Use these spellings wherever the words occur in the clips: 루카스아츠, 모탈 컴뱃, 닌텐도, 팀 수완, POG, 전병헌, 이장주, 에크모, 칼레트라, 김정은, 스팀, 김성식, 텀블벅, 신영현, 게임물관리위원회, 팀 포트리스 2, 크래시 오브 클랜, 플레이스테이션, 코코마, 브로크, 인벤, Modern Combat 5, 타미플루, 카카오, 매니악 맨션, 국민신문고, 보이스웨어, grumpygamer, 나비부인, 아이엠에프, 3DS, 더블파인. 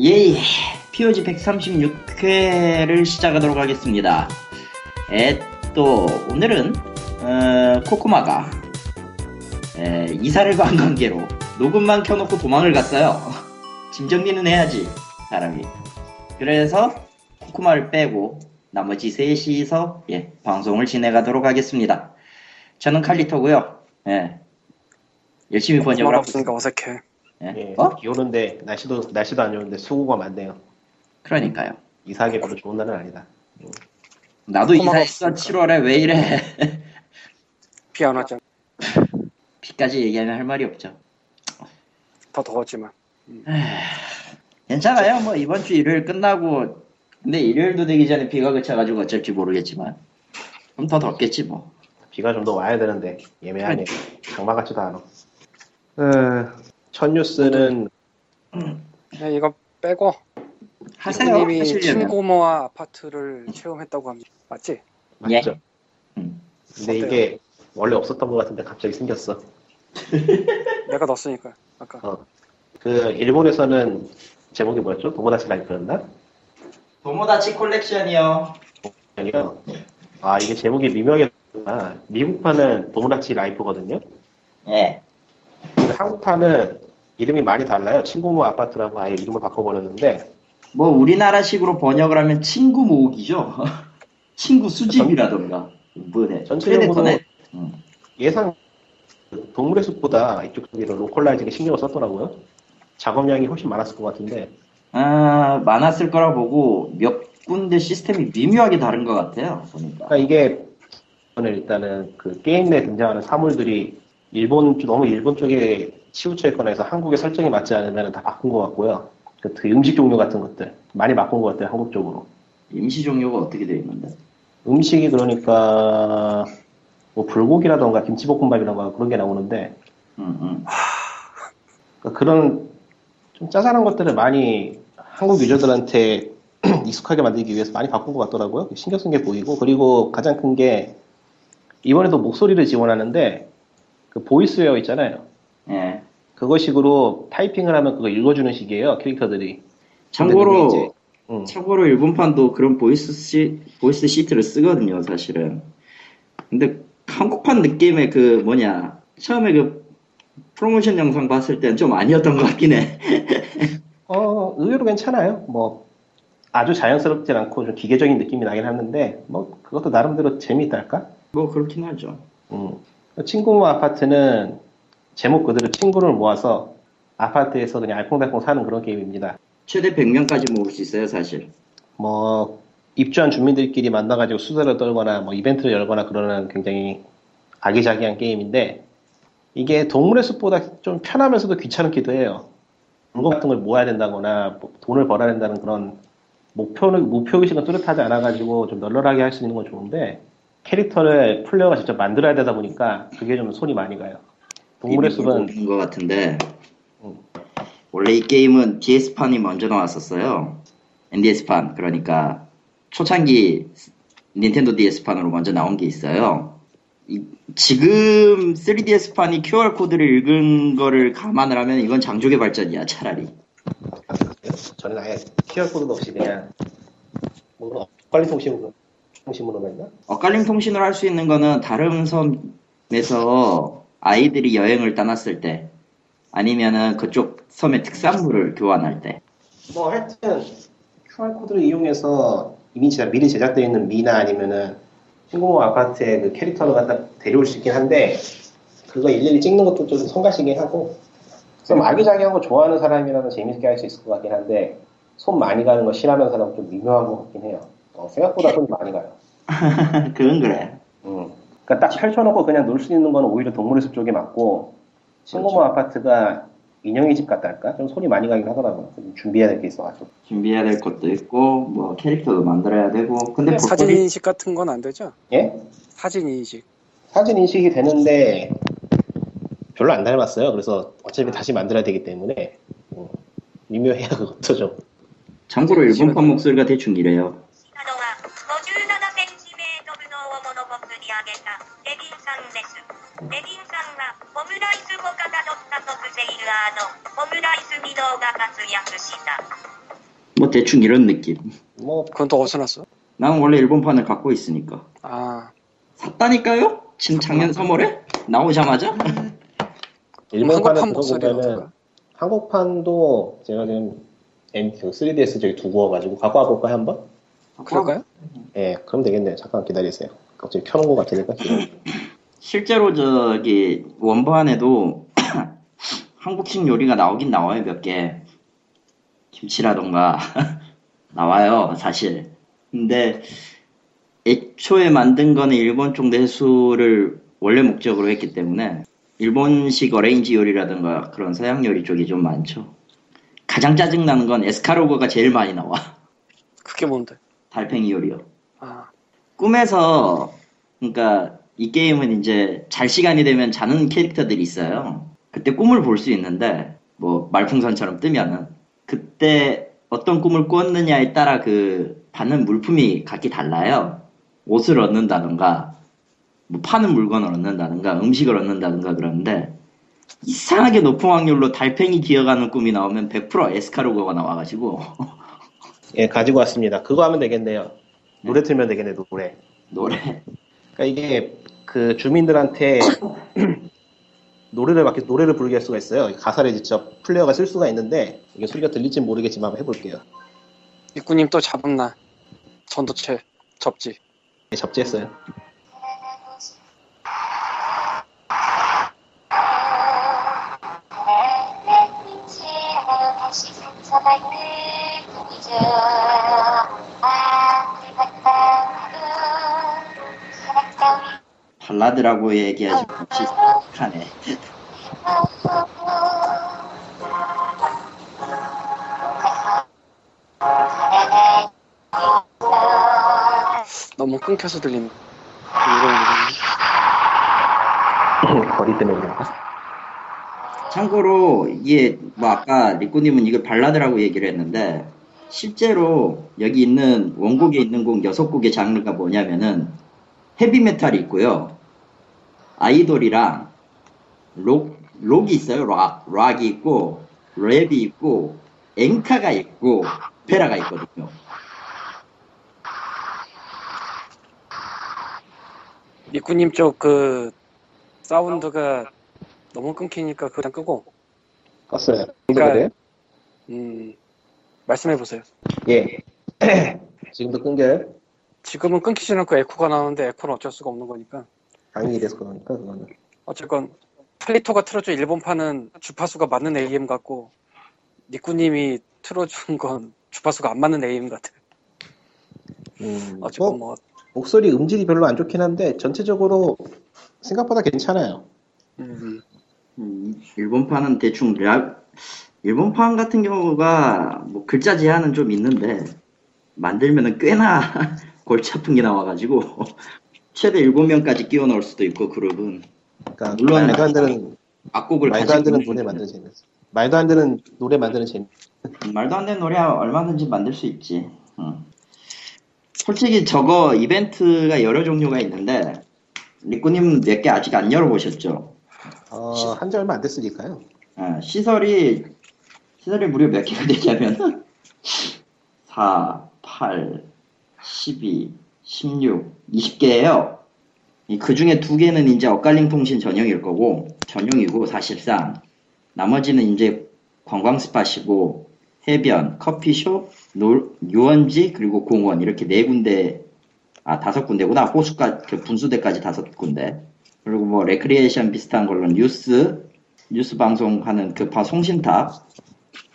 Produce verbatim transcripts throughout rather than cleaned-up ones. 예, 피오지 백삼십육 회를 시작하도록 하겠습니다. 에, 또 오늘은 어, 코코마가 에, 이사를 간 관계로 녹음만 켜놓고 도망을 갔어요. 짐 정리는 해야지, 사람이. 그래서 코코마를 빼고 나머지 셋이서 예, 방송을 진행하도록 하겠습니다. 저는 칼리터고요. 예, 열심히 번역을 하고 있으니까 어색해. 예? 예, 어? 비 오는데 날씨도 날씨도 안 좋은데 수고가 많네요. 그러니까요. 이사하기 별로 좋은 날은 아니다. 음. 나도 이사했어. 칠월에 왜 이래? 비 안 왔잖아. 비까지 얘기하면 할 말이 없죠. 더 더웠지만. 음. 괜찮아요. 뭐 이번 주 일요일 끝나고 근데 일요일도 되기 전에 비가 그쳐가지고 어쩔지 모르겠지만 좀 더 덥겠지 뭐. 비가 좀 더 와야 되는데 예매하네. 장마 같지도 않아. 음. 첫 뉴스는 네, 이거 빼고 하세요. 님이 친구 모아 아파트를 체험했다고 합니다. 맞지? 맞죠. 예. 음. 근데 어때요? 이게 원래 없었던 것 같은데 갑자기 생겼어. 내가 넣었으니까 아까. 어. 그 일본에서는 제목이 뭐였죠? 도모다치 라이프였나? 도모다치 콜렉션이요. 콜렉션이요? 아 이게 제목이 미묘했구나. 미국판은 도모다치 라이프거든요. 예. 한국판은 이름이 많이 달라요. 친구 모아 아파트라고 아예 이름을 바꿔버렸는데 뭐 우리나라식으로 번역을 하면 친구 모으기죠. 친구 수집이라던가 뭐네. 전체적으로 음. 예상 동물의 숲보다 이쪽 이런 로컬라이징에 신경을 썼더라고요. 작업량이 훨씬 많았을 것 같은데 아 많았을 거라 보고 몇 군데 시스템이 미묘하게 다른 것 같아요. 보니까. 그러니까 이게 오늘 일단은 그 게임 내에 등장하는 사물들이 일본, 너무 일본 쪽에 치우쳐 있거나 해서 한국에 설정이 맞지 않으면 다 바꾼 것 같고요. 그 음식 종류 같은 것들 많이 바꾼 것 같아요. 한국 쪽으로. 음식 종류가 어떻게 되어 있는데? 음식이 그러니까 뭐 불고기라던가 김치볶음밥이라던가 그런 게 나오는데 음, 음. 하... 그러니까 그런 좀 짜잘한 것들을 많이 한국 유저들한테 익숙하게 만들기 위해서 많이 바꾼 것 같더라고요. 신경 쓴 게 보이고 그리고 가장 큰 게 이번에도 목소리를 지원하는데 그 보이스웨어 있잖아요. 예. 그거 식으로 타이핑을 하면 그거 읽어주는 식이에요. 캐릭터들이. 참고로 이제, 응. 참고로 일본판도 그런 보이스 시, 보이스 시트를 쓰거든요, 사실은. 근데 한국판 느낌의 그 뭐냐 처음에 그 프로모션 영상 봤을 때는 좀 아니었던 것 같긴 해. 어 의외로 괜찮아요. 뭐 아주 자연스럽진 않고 좀 기계적인 느낌이 나긴 하는데 뭐 그것도 나름대로 재미있달까? 뭐 그렇긴 하죠. 응. 친구 모아 아파트는 제목 그대로 친구를 모아서 아파트에서 그냥 알콩달콩 사는 그런 게임입니다. 최대 백 명까지 모을 수 있어요, 사실. 뭐 입주한 주민들끼리 만나가지고 수다를 떨거나 뭐 이벤트를 열거나 그러는 굉장히 아기자기한 게임인데 이게 동물의 숲보다 좀 편하면서도 귀찮기도 해요. 물건 같은 걸 모아야 된다거나 뭐 돈을 벌어야 된다는 그런 목표는 목표의식은 뚜렷하지 않아가지고 좀 널널하게 할 수 있는 건 좋은데. 캐릭터를 플레이어가 직접 만들어야 되다 보니까 그게 좀 손이 많이 가요. 동물의 숲은 것 같은데 응. 원래 이 게임은 디에스판이 먼저 나왔었어요. 엔디에스판 그러니까 초창기 닌텐도 디에스판으로 먼저 나온 게 있어요. 이, 지금 쓰리디에스판이 큐알코드를 읽은 거를 감안을 하면 이건 장족의 발전이야 차라리. 저는 아예 큐알코드도 없이 그냥 뭐 빨리 통신으로 통신으로 했나? 엇갈림 통신을 할 수 있는 거는 다른 섬에서 아이들이 여행을 떠났을 때 아니면은 그쪽 섬의 특산물을 교환할 때 뭐 하여튼 큐알코드를 이용해서 이미 제작, 미리 제작되어 있는 미나 아니면은 친구 모아 아파트에 그 캐릭터를 갖다 데려올 수 있긴 한데 그거 일일이 찍는 것도 좀 성가시긴 하고 좀 아기자기한 거 좋아하는 사람이라면 재밌게 할 수 있을 것 같긴 한데 손 많이 가는 거 싫어하는 사람은 좀 미묘한 것 같긴 해요. 어, 생각보다 손이 많이 가요. 그건 그래. 응. 그러니까 딱 펼쳐놓고 그냥 놀 수 있는 건 오히려 동물의 숲 쪽에 맞고 친구 모아 아파트가 인형의 집 같다 할까? 좀 손이 많이 가긴 하더라고요. 좀 준비해야 될 게 있어가지고. 준비해야 될 것도 있고 뭐 캐릭터도 만들어야 되고. 근데, 근데 보통이... 사진 인식 같은 건 안 되죠? 예? 사진 인식. 사진 인식이 되는데 별로 안 닮았어요. 그래서 어차피 다시 만들어야 되기 때문에 뭐 미묘해요 그것도 좀. 참고로 일본판 목소리가 대충 이래요. 뭐 대충 이런 느낌. 뭐 그건 또 어디서 났어? 나는 원래 일본판을 갖고 있으니까. 아 샀다니까요? 지금 작년 삼월에? 나오자마자? 일본판은 들어보면은 한국판도 제가 지금 쓰리디에스 저기 두고 와가지고 갖고 와볼까요 한번? 그럴까요? 예, 그럼 되겠네요. 잠깐 기다리세요. 갑자기 켜놓은 거 같으니까. 실제로 저기 원본에도 한국식 요리가 나오긴 나와요. 몇 개 김치라던가 나와요 사실. 근데 애초에 만든 거는 일본 쪽 내수를 원래 목적으로 했기 때문에 일본식 어레인지 요리라던가 그런 서양 요리 쪽이 좀 많죠. 가장 짜증나는 건 에스카로그가 제일 많이 나와. 그게 뭔데? 달팽이 요리요. 아. 꿈에서, 그러니까 이 게임은 이제 잘 시간이 되면 자는 캐릭터들이 있어요. 그때 꿈을 볼 수 있는데 뭐 말풍선처럼 뜨면은 그때 어떤 꿈을 꾸었느냐에 따라 그 받는 물품이 각기 달라요. 옷을 얻는다던가 뭐 파는 물건을 얻는다던가 음식을 얻는다던가 그러는데 이상하게 높은 확률로 달팽이 기어가는 꿈이 나오면 백 퍼센트 에스카로그가 나와가지고. 예, 가지고 왔습니다. 그거 하면 되겠네요. 노래 틀면 되겠네. 노래 노래 그러니까 이게 그 주민들한테 노래를 막 노래를 부르게 할 수가 있어요. 가사를 직접 플레이어가 쓸 수가 있는데 이게 소리가 들릴지 모르겠지만 한번 해볼게요. 이꾸님 또 잡았나? 전도체 접지. 예, 접지했어요. 발라드라고 얘기하지 혹시 착하네. 너무 끊겨서 들리는 이런 거리 때문에 그런가? 참고로 이게 뭐 아까 리코님은 이걸 발라드라고 얘기를 했는데 실제로 여기 있는 원곡에 있는 곡 여섯 곡의 장르가 뭐냐면은 헤비메탈이 있고요, 아이돌이랑 록, 록이 있어요. 락, 락이 있고 랩이 있고 엔카가 있고 오페라가 있거든요. 리코님 쪽 그 사운드가 너무 끊기니까 그냥 끄고. 껐어요. 그러니까, 음, 말씀해보세요. 예. 지금도 끊겨요? 지금은 끊기지 않고 에코가 나오는데 에코는 어쩔 수가 없는 거니까. 당연히 이래서 그러니까 그거는. 어쨌건 플레이토가 틀어준 일본판은 주파수가 맞는 에이엠 같고 니꾸님이 틀어준 건 주파수가 안 맞는 에이엠 같아. 음, 어쨌건 뭐, 뭐 목소리 음질이 별로 안 좋긴 한데 전체적으로 생각보다 괜찮아요. 음. 음, 일본판은 대충 라... 일본판 같은 경우가 뭐 글자 제한은 좀 있는데 만들면은 꽤나 골치 아픈 게 나와가지고 최대 일곱 명까지 끼워 넣을 수도 있고 그룹은. 그러니까 물론 말도 안 되는 악곡을 말도 안 되는 노래 만드는 재미. 말도 안 되는 노래 만드는 재미. 말도 안 되는 노래 얼마든지 만들 수 있지. 응. 솔직히 저거 이벤트가 여러 종류가 있는데 리코님 몇 개 아직 안 열어보셨죠? 어, 시... 한 지 얼마 안 됐으니까요. 아, 시설이 시설이 무려 몇 개가 되냐면 사, 팔, 십이, 십육, 이십 개예요. 그 중에 두 개는 이제 엇갈림 통신 전용일 거고 전용이고 사실상 나머지는 이제 관광 스팟이고 해변, 커피숍, 놀, 유원지 그리고 공원 이렇게 네 군데. 아, 다섯 군데구나. 호수가 분수대까지 다섯 군데. 그리고 뭐 레크리에이션 비슷한 걸로 뉴스, 뉴스 방송하는 그 바 송신탑,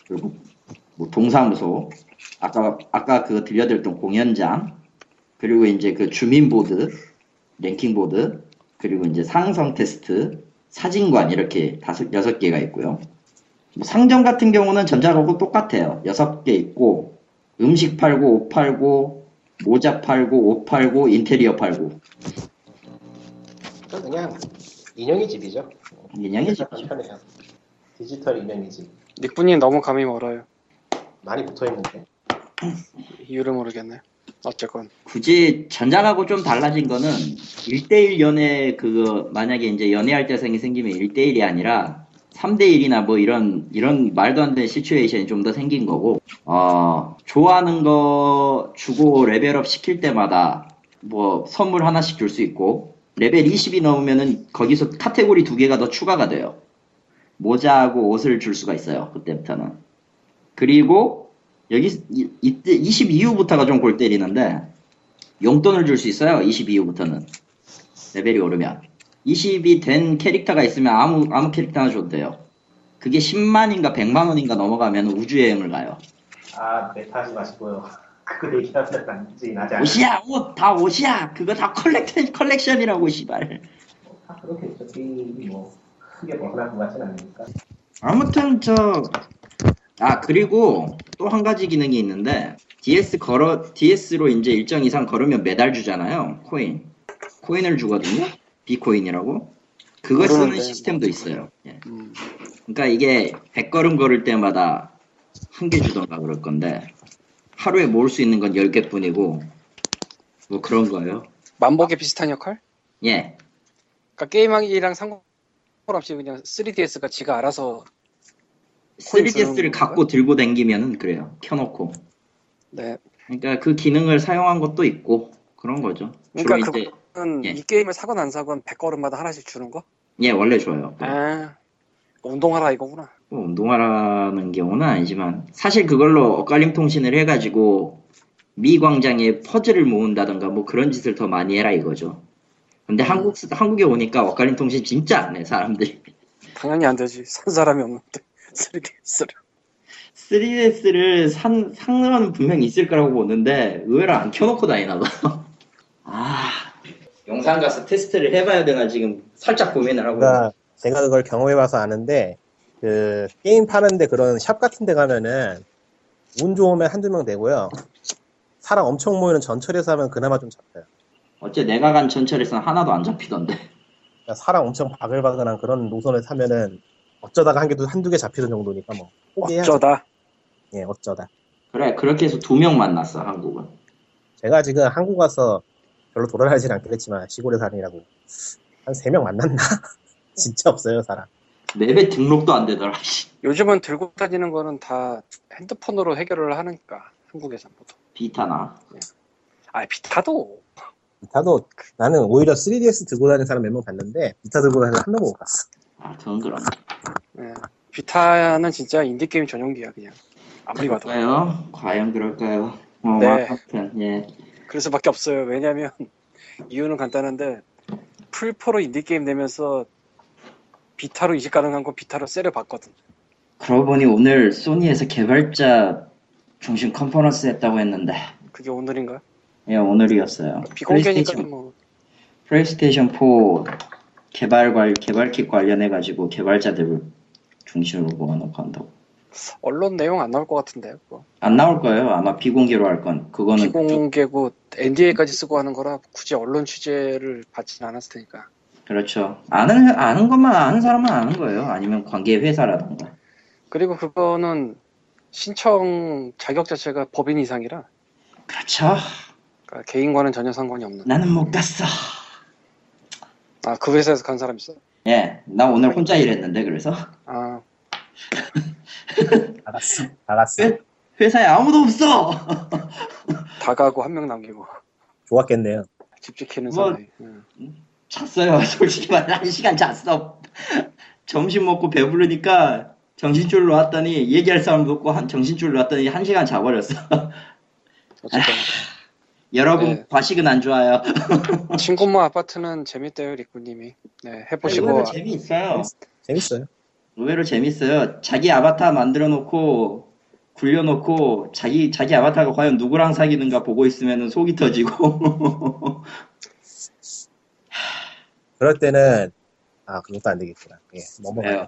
그리고 뭐 동사무소, 아까 아까 그 들려드렸던 공연장, 그리고 이제 그 주민 보드, 랭킹 보드, 그리고 이제 상성 테스트, 사진관 이렇게 다섯 여섯 개가 있고요. 뭐 상점 같은 경우는 전자하고 똑같아요. 여섯 개 있고 음식 팔고 옷 팔고. 모자 팔고, 옷 팔고, 인테리어 팔고. 그냥 인형의 집이죠. 인형의 집. 편해요. 디지털 인형의 집. 닉분이 너무 감이 멀어요. 많이 붙어있는데. 이유를 모르겠네. 어쨌건. 굳이 전작하고 좀 달라진 거는 일대일 연애 그거 만약에 이제 연애할 때 생이 생기면 일대일이 아니라 삼 대 일이나 뭐 이런, 이런 말도 안 되는 시츄에이션이 좀 더 생긴 거고, 어, 좋아하는 거 주고 레벨업 시킬 때마다 뭐 선물 하나씩 줄 수 있고, 레벨 이십이 넘으면은 거기서 카테고리 두 개가 더 추가가 돼요. 모자하고 옷을 줄 수가 있어요. 그때부터는. 그리고 여기 이때 이십이 후부터가 좀 골 때리는데 용돈을 줄 수 있어요. 이십이 후부터는. 레벨이 오르면. 이십이 된 캐릭터가 있으면 아무 아무 캐릭터나 줘도 돼요. 그게 십만인가 백만원인가 넘어가면 우주여행을 가요. 아, 메타하지 마시고요. 그거 얘기하면 난지 나지 않아요. 옷이야! 옷! 다 옷이야! 그거 다 컬렉션, 컬렉션이라고 씨발. 다 그렇겠죠. 게임이 뭐 크게 벗어난 것 같진 않으니까. 아무튼 저... 아, 그리고 또 한 가지 기능이 있는데 디에스 걸어, 디에스로 이제 일정 이상 걸으면 매달 주잖아요. 코인. 코인을 주거든요. 비코인이라고. 그걸 쓰는 시스템도 있어요. 예. 그러니까 이게 백 걸음 걸을 때마다 한 개 주던가 그럴 건데 하루에 모을 수 있는 건 열 개뿐이고 뭐 그런 거예요. 만복에 비슷한 역할? 예. 그러니까 게임하기랑 상관없이 그냥 쓰리디에스가 지가 알아서 쓰리디에스를 갖고 들고 다니면은 그래요. 켜놓고. 네. 그러니까 그 기능을 사용한 것도 있고 그런 거죠. 그러니까 이제 예. 이 게임을 사건 안 사건 백 걸음마다 하나씩 주는 거? 예, 원래 줘요. 아, 운동하라 이거구나. 운동하라는 경우는 아니지만 사실 그걸로 엇갈림 통신을 해가지고 미 광장에 퍼즐을 모은다던가 뭐 그런 짓을 더 많이 해라 이거죠. 근데 음. 한국, 한국에 오니까 엇갈림 통신 진짜 안 해 사람들이. 당연히 안 되지. 산 사람이 없는데. 쓰리디에스를. 쓰리디에스를 산 사람은 분명히 있을 거라고 보는데 의외로 안 켜놓고 다니나 봐. 아... 영상 가서 테스트를 해봐야 되나 지금 살짝 고민을 하고. 그러니까 제가 그걸 경험해봐서 아는데 그 게임 파는데 그런 샵 같은 데 가면은 운 좋으면 한두 명 되고요. 사람 엄청 모이는 전철에서 하면 그나마 좀 잡혀요. 어째 내가 간 전철에서는 하나도 안 잡히던데. 그러니까 사람 엄청 바글바글한 그런 노선을 타면은 어쩌다가 한 개도 한두 개 잡히던 정도니까 뭐. 포기해야지. 어쩌다? 예, 어쩌다. 그래, 그렇게 해서 두 명 만났어, 한국은. 제가 지금 한국 와서 별로 돌아다니진 않겠지만 시골에 사느라고 한 세 명 만났나? 진짜 없어요 사람. 맵에 등록도 안 되더라. 요즘은 들고 다니는 거는 다 핸드폰으로 해결을 하니까 한국에선 보통. 비타나. 네. 아 비타도. 비타도 나는 오히려 쓰리디에스 들고 다니는 사람 몇 명 봤는데 비타 들고 다니는 한 명도 못 봤어. 아 저는 그렇네. 네. 비타는 진짜 인디 게임 전용기야 그냥. 아무리 봐도. 과연 과연 그럴까요? 어, 네. 아무튼 예. 그래서 밖에 없어요. 왜냐면 이유는 간단한데 풀포로 인디게임 내면서 비타로 이식 가능한 거 비타로 셀을 봤거든. 그러고 보니 오늘 소니에서 개발자 중심 컨퍼런스 했다고 했는데 그게 오늘인가요? 예, 오늘이었어요. 비공개니까 뭐. 플레이스테이션 사 개발 관, 개발킷 관련해가지고 개발자들 중심으로 모아놓고 한다고. 언론 내용 안 나올 것 같은데요? 그거. 안 나올 거예요. 아마 비공개로 할 건. 그거는 비공개고 엔디에이까지 쓰고 하는 거라 굳이 언론 취재를 받지는 않았을 테니까. 그렇죠. 아는 아는 것만 아는 사람은 아는 거예요. 아니면 관계 회사라던가. 그리고 그거는 신청 자격 자체가 법인 이상이라. 그렇죠. 그러니까 개인과는 전혀 상관이 없는. 나는 못 갔어. 아, 그 회사에서 간 사람 있어? 예, 나 오늘 혼자 일했는데 그래서. 아. 알았어, 알았어. 회, 회사에 아무도 없어. 다 가고 한 명 남기고. 좋았겠네요. 집 지키는 사람이. 뭐, 응. 잤어요. 솔직히 말해 한 시간 잤어. 점심 먹고 배부르니까 정신줄로 왔더니 얘기할 사람도 없고 한 정신줄로 왔더니 한 시간 자버렸어. 어쨌든 여러분 네. 과식은 안 좋아요. 친구 모아 아파트는 재밌대요, 리꾸님이. 네, 해보시고. 아, 재미 있어요. 재밌어요. 의외로 재밌어요. 자기 아바타 만들어 놓고 굴려 놓고 자기 자기 아바타가 과연 누구랑 사귀는가 보고 있으면은 속이 터지고. 그럴 때는 아 그것도 안 되겠구나. 예, 넘어가요.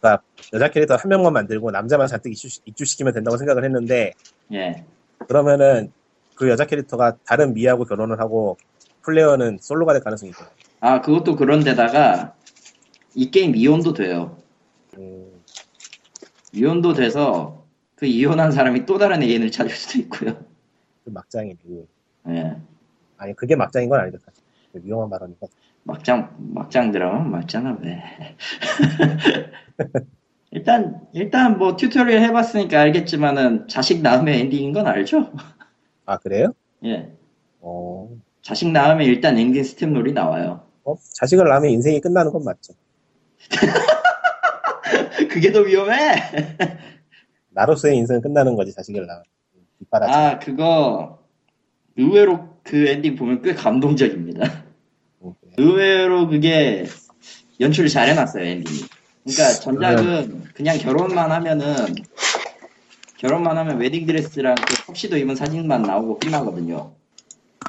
그러니까 여자 캐릭터 한 명만 만들고 남자만 잔뜩 입주, 입주시키면 된다고 생각을 했는데, 예. 그러면은 그 여자 캐릭터가 다른 미하고 결혼을 하고 플레이어는 솔로가 될 가능성이 있어요. 아 그것도 그런데다가 이 게임 이혼도 돼요. 음. 이혼도 돼서 그 이혼한 사람이 또 다른 애인을 찾을 수도 있고요. 그 막장이 미혼. 예. 아니 그게 막장인 건 아니죠. 사실. 위험한 발언이니까. 막장 막장 드라마 맞잖아 왜. 일단 일단 뭐 튜토리얼 해봤으니까 알겠지만은 자식 낳음의 엔딩인 건 알죠? 아 그래요? 예. 어. 자식 낳으면 일단 엔딩 스팀 놀이 나와요. 어? 자식을 낳으면 인생이 끝나는 건 맞죠? 그게 더 위험해. 나로서의 인생은 끝나는 거지 자식을 낳으면. 뒷바라지. 아 그거 의외로 그 엔딩 보면 꽤 감동적입니다. 오케이. 의외로 그게 연출을 잘 해놨어요 엔딩이. 그러니까 전작은 그냥 결혼만 하면은 결혼만 하면 웨딩드레스랑 그 턱시도 입은 사진만 나오고 끝나거든요.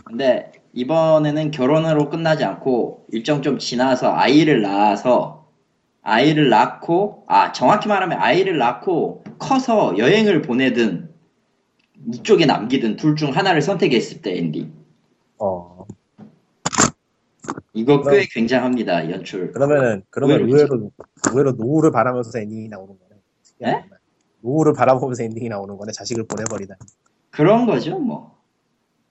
근데 이번에는 결혼으로 끝나지 않고 일정 좀 지나서 아이를 낳아서 아이를 낳고 아 정확히 말하면 아이를 낳고 커서 여행을 보내든 이쪽에 남기든 둘 중 하나를 선택했을 때 엔딩. 어. 이거 그럼, 꽤 굉장합니다 연출. 그러면은 그러면 의외로 의외로 노후를 바라면서 엔딩이 나오는 거네. 네? 노후를 바라보면서 엔딩이 나오는 거네. 자식을 보내버리다. 그런 거죠 뭐.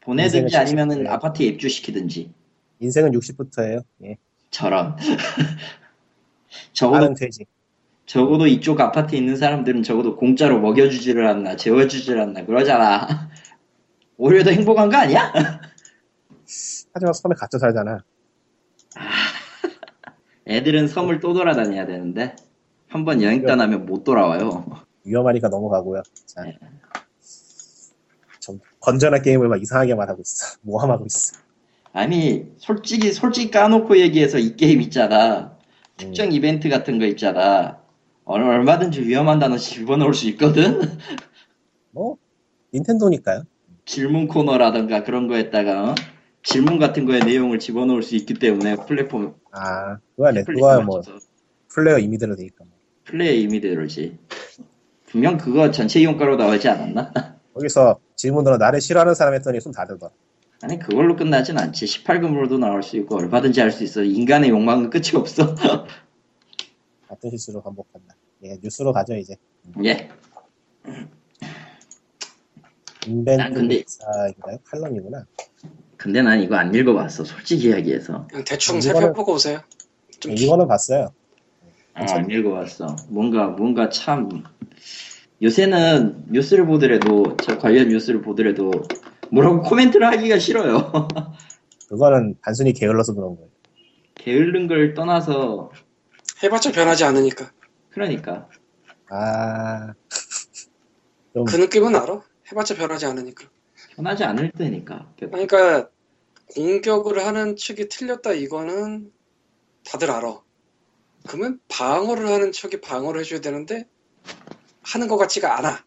보내든지 아니면은 아파트에 입주시키든지. 인생은 육십부터예요. 예. 저런. 적어도 되지. 적어도 이쪽 아파트에 있는 사람들은 적어도 공짜로 먹여주지를 않나, 재워주지를 않나 그러잖아. 오히려 더 행복한 거 아니야? 하지만 섬에 갇혀 살잖아. 아, 애들은 섬을 또 돌아다녀야 되는데 한번 여행 떠나면 못 돌아와요. 위험하니까 넘어가고요. 자. 네. 건전한 게임을 막 이상하게 말하고 있어. 모함하고 있어. 아니 솔직히 솔직히 까놓고 얘기해서 이 게임 있잖아. 음. 특정 이벤트 같은 거 있잖아. 얼마든지 위험한 단어씩 집어넣을 수 있거든. 뭐 닌텐도니까요. 질문 코너라던가 그런 거에다가 어? 질문 같은 거에 내용을 집어넣을 수 있기 때문에 플랫폼. 아 그거야 넷플릭스가 뭐 플레이어 임의대로 되니까. 플레이어 임의대로지. 분명 그거 전체 이용가로 나오지 않았나? 거기서 질문으로 나를 싫어하는 사람 했더니 손 다 들더라. 아니 그걸로 끝나진 않지. 십팔 금으로도 나올 수 있고 얼마든지 할 수 있어. 인간의 욕망은 끝이 없어. 같은 실수로 반복한다. 예, 뉴스로 가죠 이제. 예. 인벤 기사인가요? 칼럼이구나. 근데 난 이거 안 읽어봤어. 솔직히 이야기해서. 그냥 대충 살펴보고 오세요. 좀 이거는 주... 봤어요. 아, 안 읽어봤어. 뭔가 뭔가 참. 요새는 뉴스를 보더라도 저 관련 뉴스를 보더라도 뭐라고 코멘트를 하기가 싫어요. 그거는 단순히 게을러서 그런 거예요. 게으른 걸 떠나서 해봤자 변하지 않으니까. 그러니까. 아. 좀... 그 느낌은 알아. 해봤자 변하지 않으니까. 변하지 않을 때니까. 그러니까 공격을 하는 측이 틀렸다 이거는 다들 알아. 그러면 방어를 하는 측이 방어를 해줘야 되는데. 하는 것 같지가 않아.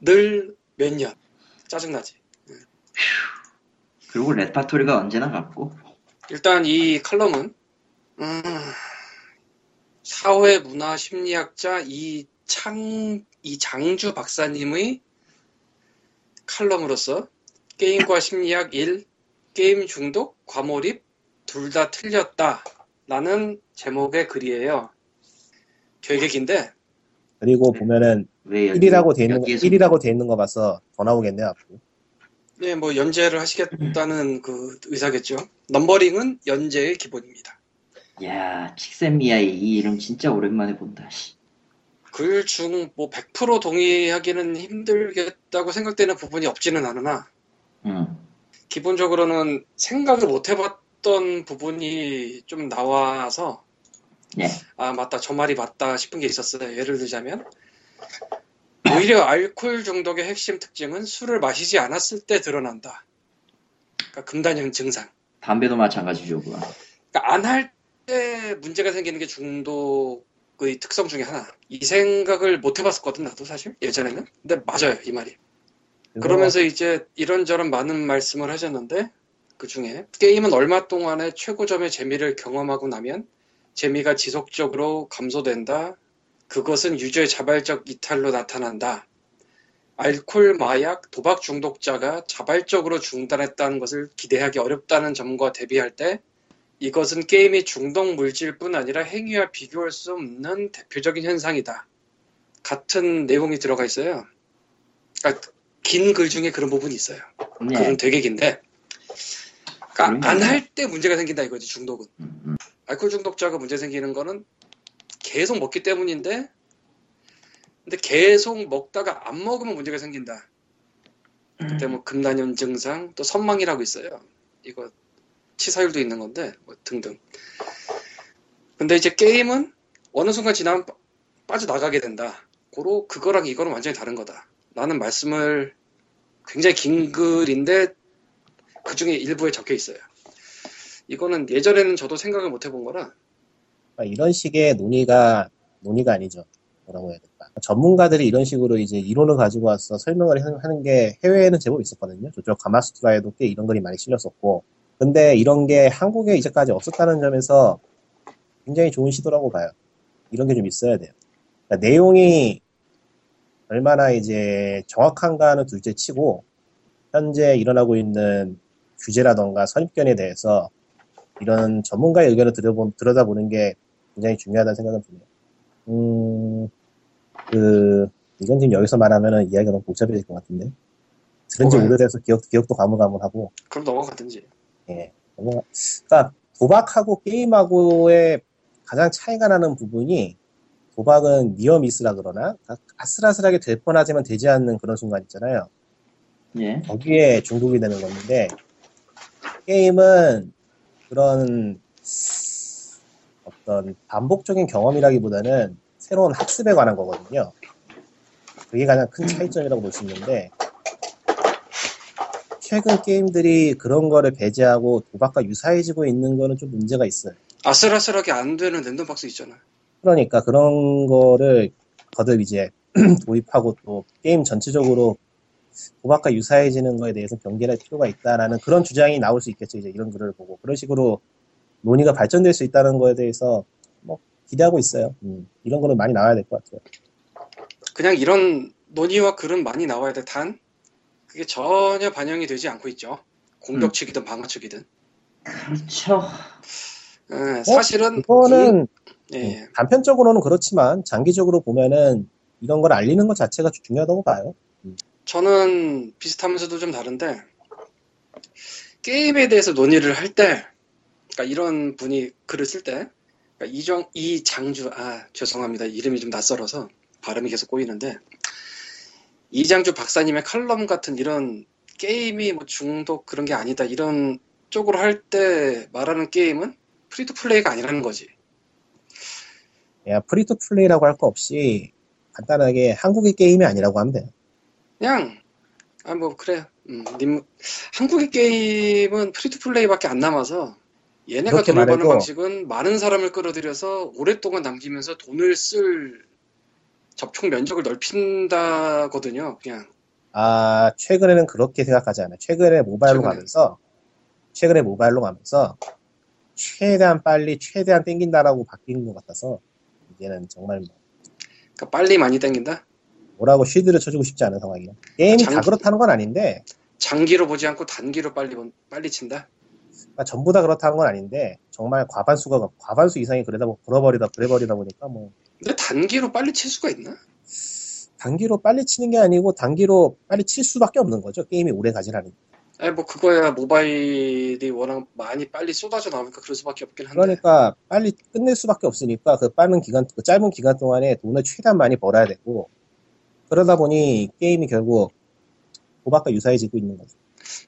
늘 몇 년. 짜증나지. 네. 그리고 레파토리가 언제나 같고. 일단 이 칼럼은 음, 사회 문화 심리학자 이창, 이장주 박사님의 칼럼으로서 게임과 심리학 일, 게임 중독, 과몰입 둘 다 틀렸다 라는 제목의 글이에요. 되게 긴데 그리고 보면은 왜 여기, 일이라고 돼 있는 일이라고 돼 있는 거 봐서 더 나오겠네요 앞으로. 네, 뭐 연재를 하시겠다는 그 의사겠죠. 넘버링은 연재의 기본입니다. 야, 칙센미야의 이 이름 진짜 오랜만에 본다. 글 중 뭐 백 퍼센트 동의하기는 힘들겠다고 생각되는 부분이 없지는 않으나, 음. 기본적으로는 생각을 못 해봤던 부분이 좀 나와서. 네. 아 맞다 저 말이 맞다 싶은 게 있었어요. 예를 들자면 오히려 알코올 중독의 핵심 특징은 술을 마시지 않았을 때 드러난다. 그러니까 금단형 증상. 담배도 마찬가지죠. 그러니까 안 할 때 문제가 생기는 게 중독의 특성 중에 하나. 이 생각을 못 해봤었거든 나도 사실 예전에는. 근데 맞아요 이 말이. 그러면서 이제 이런저런 많은 말씀을 하셨는데 그 중에 게임은 얼마 동안의 최고점의 재미를 경험하고 나면 재미가 지속적으로 감소된다. 그것은 유저의 자발적 이탈로 나타난다. 알코올, 마약, 도박 중독자가 자발적으로 중단했다는 것을 기대하기 어렵다는 점과 대비할 때 이것은 게임이 중독 물질뿐 아니라 행위와 비교할 수 없는 대표적인 현상이다. 같은 내용이 들어가 있어요. 그러니까 긴 글 중에 그런 부분이 있어요. 네. 그건 되게 긴데 그러니까 안 할 때 문제가 생긴다 이거지, 중독은. 음, 음. 알코올 중독자가 문제 생기는 거는 계속 먹기 때문인데, 근데 계속 먹다가 안 먹으면 문제가 생긴다. 그때 뭐 금단염 증상, 또 선망이라고 있어요. 이거 치사율도 있는 건데 뭐 등등. 근데 이제 게임은 어느 순간 지나면 빠져나가게 된다. 고로 그거랑 이거는 완전히 다른 거다. 라는 말씀을, 굉장히 긴 글인데 그 중에 일부에 적혀 있어요. 이거는 예전에는 저도 생각을 못 해본 거라. 이런 식의 논의가, 논의가 아니죠. 뭐라고 해야 될까. 전문가들이 이런 식으로 이제 이론을 가지고 와서 설명을 하는 게 해외에는 제법 있었거든요. 저쪽 가마수트라에도 꽤 이런 글이 많이 실렸었고. 근데 이런 게 한국에 이제까지 없었다는 점에서 굉장히 좋은 시도라고 봐요. 이런 게 좀 있어야 돼요. 그러니까 내용이 얼마나 이제 정확한가는 둘째 치고, 현재 일어나고 있는 규제라던가 선입견에 대해서 이런 전문가의 의견을 들여보, 들여다보는 게 굉장히 중요하다는 생각은 드네요. 음, 그, 이건 지금 여기서 말하면은 이야기가 너무 복잡해질 것 같은데. 들은 지 오래돼서 기억, 기억도 가물가물하고. 그럼 넘어가든지. 예. 그러니까 도박하고 게임하고의 가장 차이가 나는 부분이, 도박은 니어 미스라 그러나 아슬아슬하게 될 뻔하지만 되지 않는 그런 순간 있잖아요. 예. 거기에 중독이 되는 건데, 게임은 그런 어떤 반복적인 경험이라기보다는 새로운 학습에 관한 거거든요. 그게 가장 큰 차이점이라고 볼 수 있는데, 최근 게임들이 그런 거를 배제하고 도박과 유사해지고 있는 거는 좀 문제가 있어요. 아슬아슬하게 안 되는 랜덤박스 있잖아요. 그러니까 그런 거를 거듭 이제 도입하고, 또 게임 전체적으로 도박과 유사해지는 거에 대해서 경계할 필요가 있다라는 그런 주장이 나올 수 있겠죠. 이제 이런 글을 보고 그런 식으로 논의가 발전될 수 있다는 거에 대해서 뭐 기대하고 있어요. 음, 이런 거는 많이 나와야 될 것 같아요. 그냥 이런 논의와 글은 많이 나와야 돼. 단 그게 전혀 반영이 되지 않고 있죠. 공격 측이든 음. 방어 측이든. 그렇죠. 네, 사실은 이거는 예. 단편적으로는 그렇지만 장기적으로 보면은 이런 걸 알리는 것 자체가 중요하다고 봐요. 음. 저는 비슷하면서도 좀 다른데, 게임에 대해서 논의를 할 때, 그러니까 이런 분이 글을 쓸 때, 그러니까 이정 이장주 아 죄송합니다, 이름이 좀 낯설어서 발음이 계속 꼬이는데, 이장주 박사님의 칼럼 같은 이런 게임이 뭐 중독 그런 게 아니다 이런 쪽으로 할 때 말하는 게임은 프리투플레이가 아니라는 거지. 야, 프리투플레이라고 할 거 없이 간단하게 한국의 게임이 아니라고 하면 돼요. 그냥 아 뭐 그래. 음, 님, 한국의 게임은 프리투플레이밖에 안 남아서 얘네가 돈을 버는 방식은 많은 사람을 끌어들여서 오랫동안 남기면서 돈을 쓸 접촉 면적을 넓힌다거든요. 그냥. 아 최근에는 그렇게 생각하지 않아요. 최근에 모바일로 최근에. 가면서 최근에 모바일로 가면서. 최대한 빨리 최대한 땡긴다라고 바뀐 것 같아서 이제는 정말 뭐 그러니까 빨리 많이 땡긴다? 뭐라고 쉴드를 쳐주고 싶지 않은 상황이야. 게임이 장기, 다 그렇다는 건 아닌데, 장기로 보지 않고 단기로 빨리 빨리 친다? 그러니까 전부 다 그렇다는 건 아닌데 정말 과반수가 과반수 이상이 그러다 그러버리다 그래버리다 보니까 뭐. 근데 단기로 빨리 칠 수가 있나? 단기로 빨리 치는 게 아니고 단기로 빨리 칠 수밖에 없는 거죠. 게임이 오래 가지라는. 아니 뭐 그거야 모바일이 워낙 많이 빨리 쏟아져 나오니까 그럴 수밖에 없긴 한데, 그러니까 빨리 끝낼 수밖에 없으니까 그 빠른 기간, 그 짧은 기간 동안에 돈을 최대한 많이 벌어야 되고, 그러다 보니 게임이 결국 도박과 유사해지고 있는 거죠.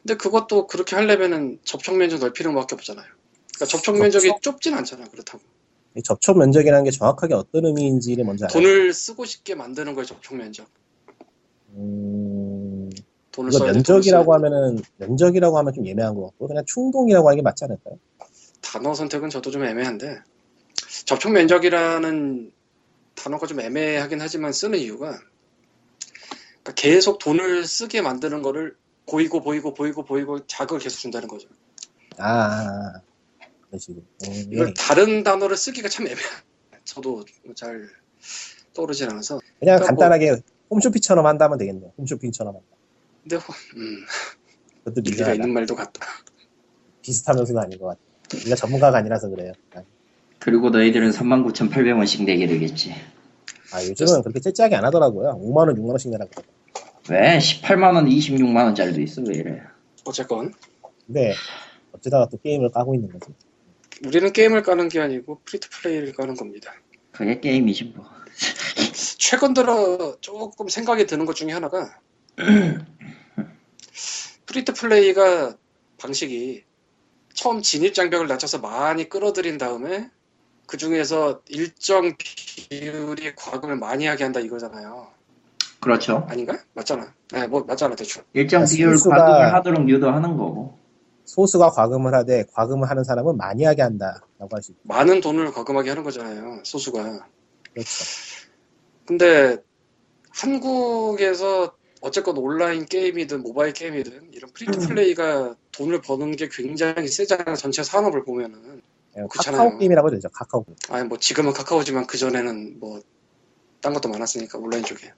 근데 그것도 그렇게 하려면은 접촉 면적 넓히는 것밖에 없잖아요. 그러니까 접촉 면적이 접촉? 좁진 않잖아. 그렇다고 이 접촉 면적이라는 게 정확하게 어떤 의미인지를 먼저 돈을 알아요. 쓰고 싶게 만드는 거예요, 접촉 면적. 음... 이거 면적이라고 하면은 면적이라고 하면 좀 애매한 것 같고, 그냥 충동이라고 하는 게 맞지 않을까요? 단어 선택은 저도 좀 애매한데, 접촉 면적이라는 단어가 좀 애매하긴 하지만 쓰는 이유가, 그러니까 계속 돈을 쓰게 만드는 거를 보이고 보이고 보이고 보이고 자극을 계속 준다는 거죠. 아, 그렇지. 이걸 다른 단어를 쓰기가 참 애매해. 저도 잘 떠오르진 않아서 그냥 간단하게 뭐, 홈쇼핑처럼 한다면 되겠네요. 홈쇼핑처럼 한다. 근데 음, 그것도 일리가 있는 말도 같다. 비슷하면서는 아닌 것 같아. 우리가 전문가가 아니라서 그래요. 그리고 너희들은 삼만 구천팔백 원씩 내게 되겠지. 아 요즘은 그렇게 째째하게 안 하더라고요. 오만 원, 육만 원씩 내라고. 왜? 십팔만 원, 이십육만 원짜리도 있어. 왜 이래. 어쨌건. 네. 어쩌다가 또 게임을 까고 있는 거지. 우리는 게임을 까는 게 아니고 프리투플레이를 까는 겁니다. 그게 게임이지 뭐. 최근 들어 조금 생각이 드는 것 중에 하나가 프리투플레이가 방식이 처음 진입장벽을 낮춰서 많이 끌어들인 다음에 그 중에서 일정 비율이 과금을 많이 하게 한다 이거잖아요. 그렇죠. 아닌가? 맞잖아. 네, 뭐 맞잖아 대충. 일정 비율 과금을 하도록 유도하는 거고. 소수가 과금을 하되 과금을 하는 사람은 많이 하게 한다라고 할 수 있죠. 많은 돈을 과금하게 하는 거잖아요. 소수가. 그렇죠. 근데 한국에서 어쨌건 온라인 게임이든 모바일 게임이든 이런 프리투플레이가 돈을 버는 게 굉장히 세잖아요. 전체 산업을 보면은. 네, 카카오 게임이라고 되죠. 카카오. 아니 뭐 지금은 카카오지만 그 전에는 뭐 딴 것도 많았으니까 온라인 쪽에.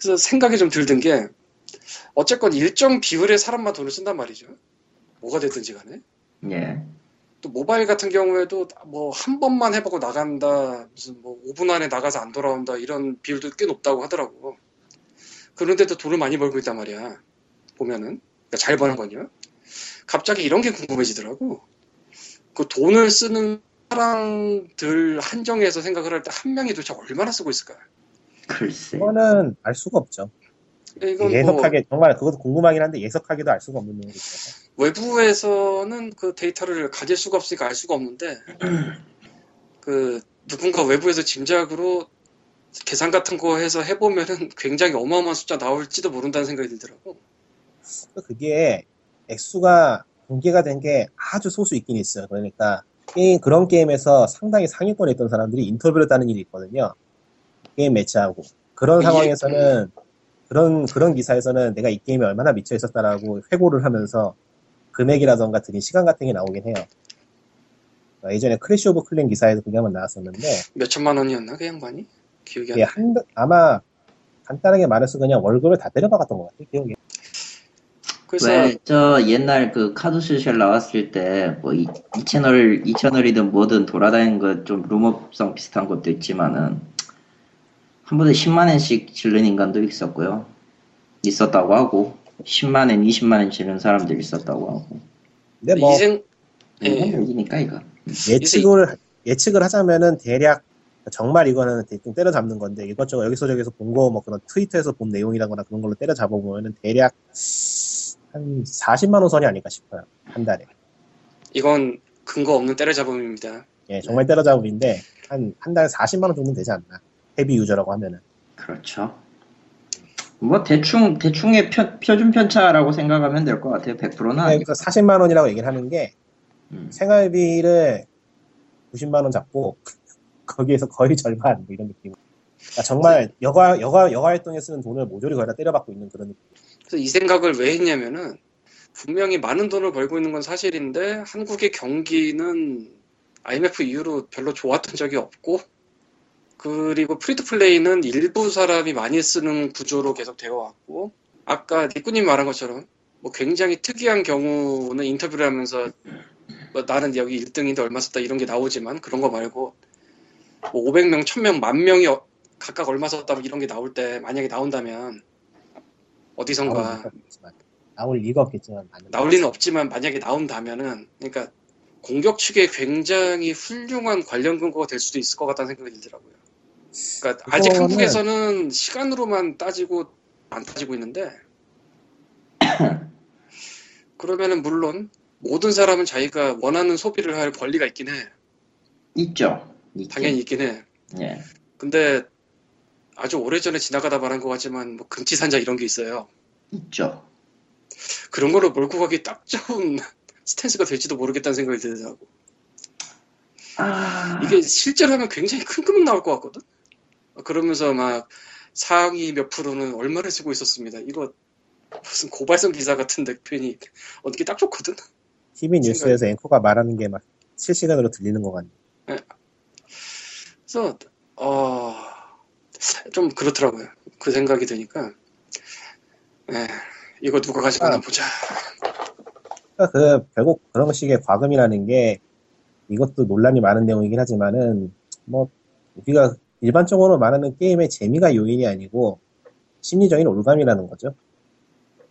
그래서 생각이 좀 들던 게 어쨌건 일정 비율의 사람만 돈을 쓴단 말이죠. 뭐가 됐든지 간에. 예. 또 모바일 같은 경우에도 뭐 한 번만 해보고 나간다, 무슨 뭐 오 분 안에 나가서 안 돌아온다 이런 비율도 꽤 높다고 하더라고. 그런데도 돈을 많이 벌고 있단 말이야. 보면은. 그러니까 잘 버는 거냐. 갑자기 이런 게 궁금해지더라고. 그 돈을 쓰는 사람들 한정해서 생각을 할 때 한 명이 도대체 얼마나 쓰고 있을까? 글쎄. 그거는 알 수가 없죠. 예석하게 뭐, 정말 그것도 궁금하긴 한데 예석하기도 알 수가 없는 내용이 있어서 외부에서는 그 데이터를 가질 수가 없으니까 알 수가 없는데 그 누군가 외부에서 짐작으로 계산 같은 거 해서 해보면은 굉장히 어마어마한 숫자 나올지도 모른다는 생각이 들더라고. 그게 액수가 공개가 된 게 아주 소수 있긴 있어요. 그러니까 게임 그런 게임에서 상당히 상위권에 있던 사람들이 인터뷰를 따는 일이 있거든요. 게임 매치하고 그런 상황에서는 그런 그런 기사에서는 내가 이 게임에 얼마나 미쳐 있었다라고 회고를 하면서 금액이라던가 드린 시간 같은 게 나오긴 해요. 그러니까 예전에 크래시 오브 클랜 기사에도 그게 한번 나왔었는데 몇 천만 원이었나 그 양반이? 기억이 예, 안 나. 아마 간단하게 말해서 그냥 월급을 다 때려박았던 것 같아요. 기억이. 그래서 왜 저 옛날 그 카드슈셜 나왔을 때 뭐 이 채널 이 채널이든 뭐든 돌아다니는 거 좀 루머성 비슷한 것도 있지만은. 한 번에 십만 엔씩 질른 인간도 있었고요. 있었다고 하고 십만 엔, 이십만 엔 질른 사람들 있었다고 하고. 근데 뭐 이젠 얘기니까 이거. 예측을 예측을 하자면은 대략 정말 이거는 대충 때려잡는 건데 이것저것 여기서 저기서 본 거 뭐 그런 트위터에서 본 내용이라거나 그런 걸로 때려잡아 보면은 대략 한 사십만 원 선이 아닐까 싶어요. 한 달에. 이건 근거 없는 때려잡음입니다. 예, 정말 네. 때려잡음인데 한 한 달에 사십만 원 정도 되지 않나. 헤비 유저라고 하면은 그렇죠. 뭐 대충 대충의 표, 표준 편차라고 생각하면 될 것 같아요. 백 퍼센트는 아니니까 사십만 원이라고 얘기를 하는 게 음. 생활비를 구십만 원 잡고 거기에서 거의 절반 이런 느낌. 그러니까 정말 여가 여가 여가 활동에 쓰는 돈을 모조리 거의 다 때려박고 있는 그런 느낌. 그래서 이 생각을 왜 했냐면은 분명히 많은 돈을 벌고 있는 건 사실인데 한국의 경기는 아이엠에프 이후로 별로 좋았던 적이 없고. 그리고 프리투플레이는 일부 사람이 많이 쓰는 구조로 계속 되어왔고 아까 니꾸님이 말한 것처럼 뭐 굉장히 특이한 경우는 인터뷰를 하면서 뭐 나는 여기 일 등인데 얼마 썼다 이런 게 나오지만 그런 거 말고 뭐 오백 명, 천 명, 만 명이 어, 각각 얼마 썼다 이런 게 나올 때 만약에 나온다면 어디선가 나올 리가 없겠지만 나올 리는 없지만 만약에 나온다면은 그러니까 공격 측에 굉장히 훌륭한 관련 근거가 될 수도 있을 것 같다는 생각이 들더라고요. 그러니까 그거는... 아직 한국에서는 시간으로만 따지고 안 따지고 있는데 그러면은 물론 모든 사람은 자기가 원하는 소비를 할 권리가 있긴 해. 있죠. 당연히 있긴 해. 예. 근데 아주 오래전에 지나가다 말한 것 같지만 뭐 금치산자 이런 게 있어요. 있죠. 그런 걸로 몰고 가기 딱 좋은 스탠스가 될지도 모르겠다는 생각이 들더라고. 아... 이게 실제로 하면 굉장히 큰 금액 나올 것 같거든. 그러면서 막 상위 몇 프로는 얼마를 쓰고 있었습니다. 이거 무슨 고발성 기사 같은데 괜히 어떻게 딱 좋거든. 티비 뉴스에서 생각이... 앵커가 말하는 게 막 실시간으로 들리는 것 같네. 네. 그래서 어... 좀 그렇더라고요. 그 생각이 드니까 네. 이거 누가 가져가나 아... 보자. 그 결국 그런 식의 과금이라는 게 이것도 논란이 많은 내용이긴 하지만은 뭐 우리가 일반적으로 말하는 게임의 재미가 요인이 아니고 심리적인 올감이라는 거죠.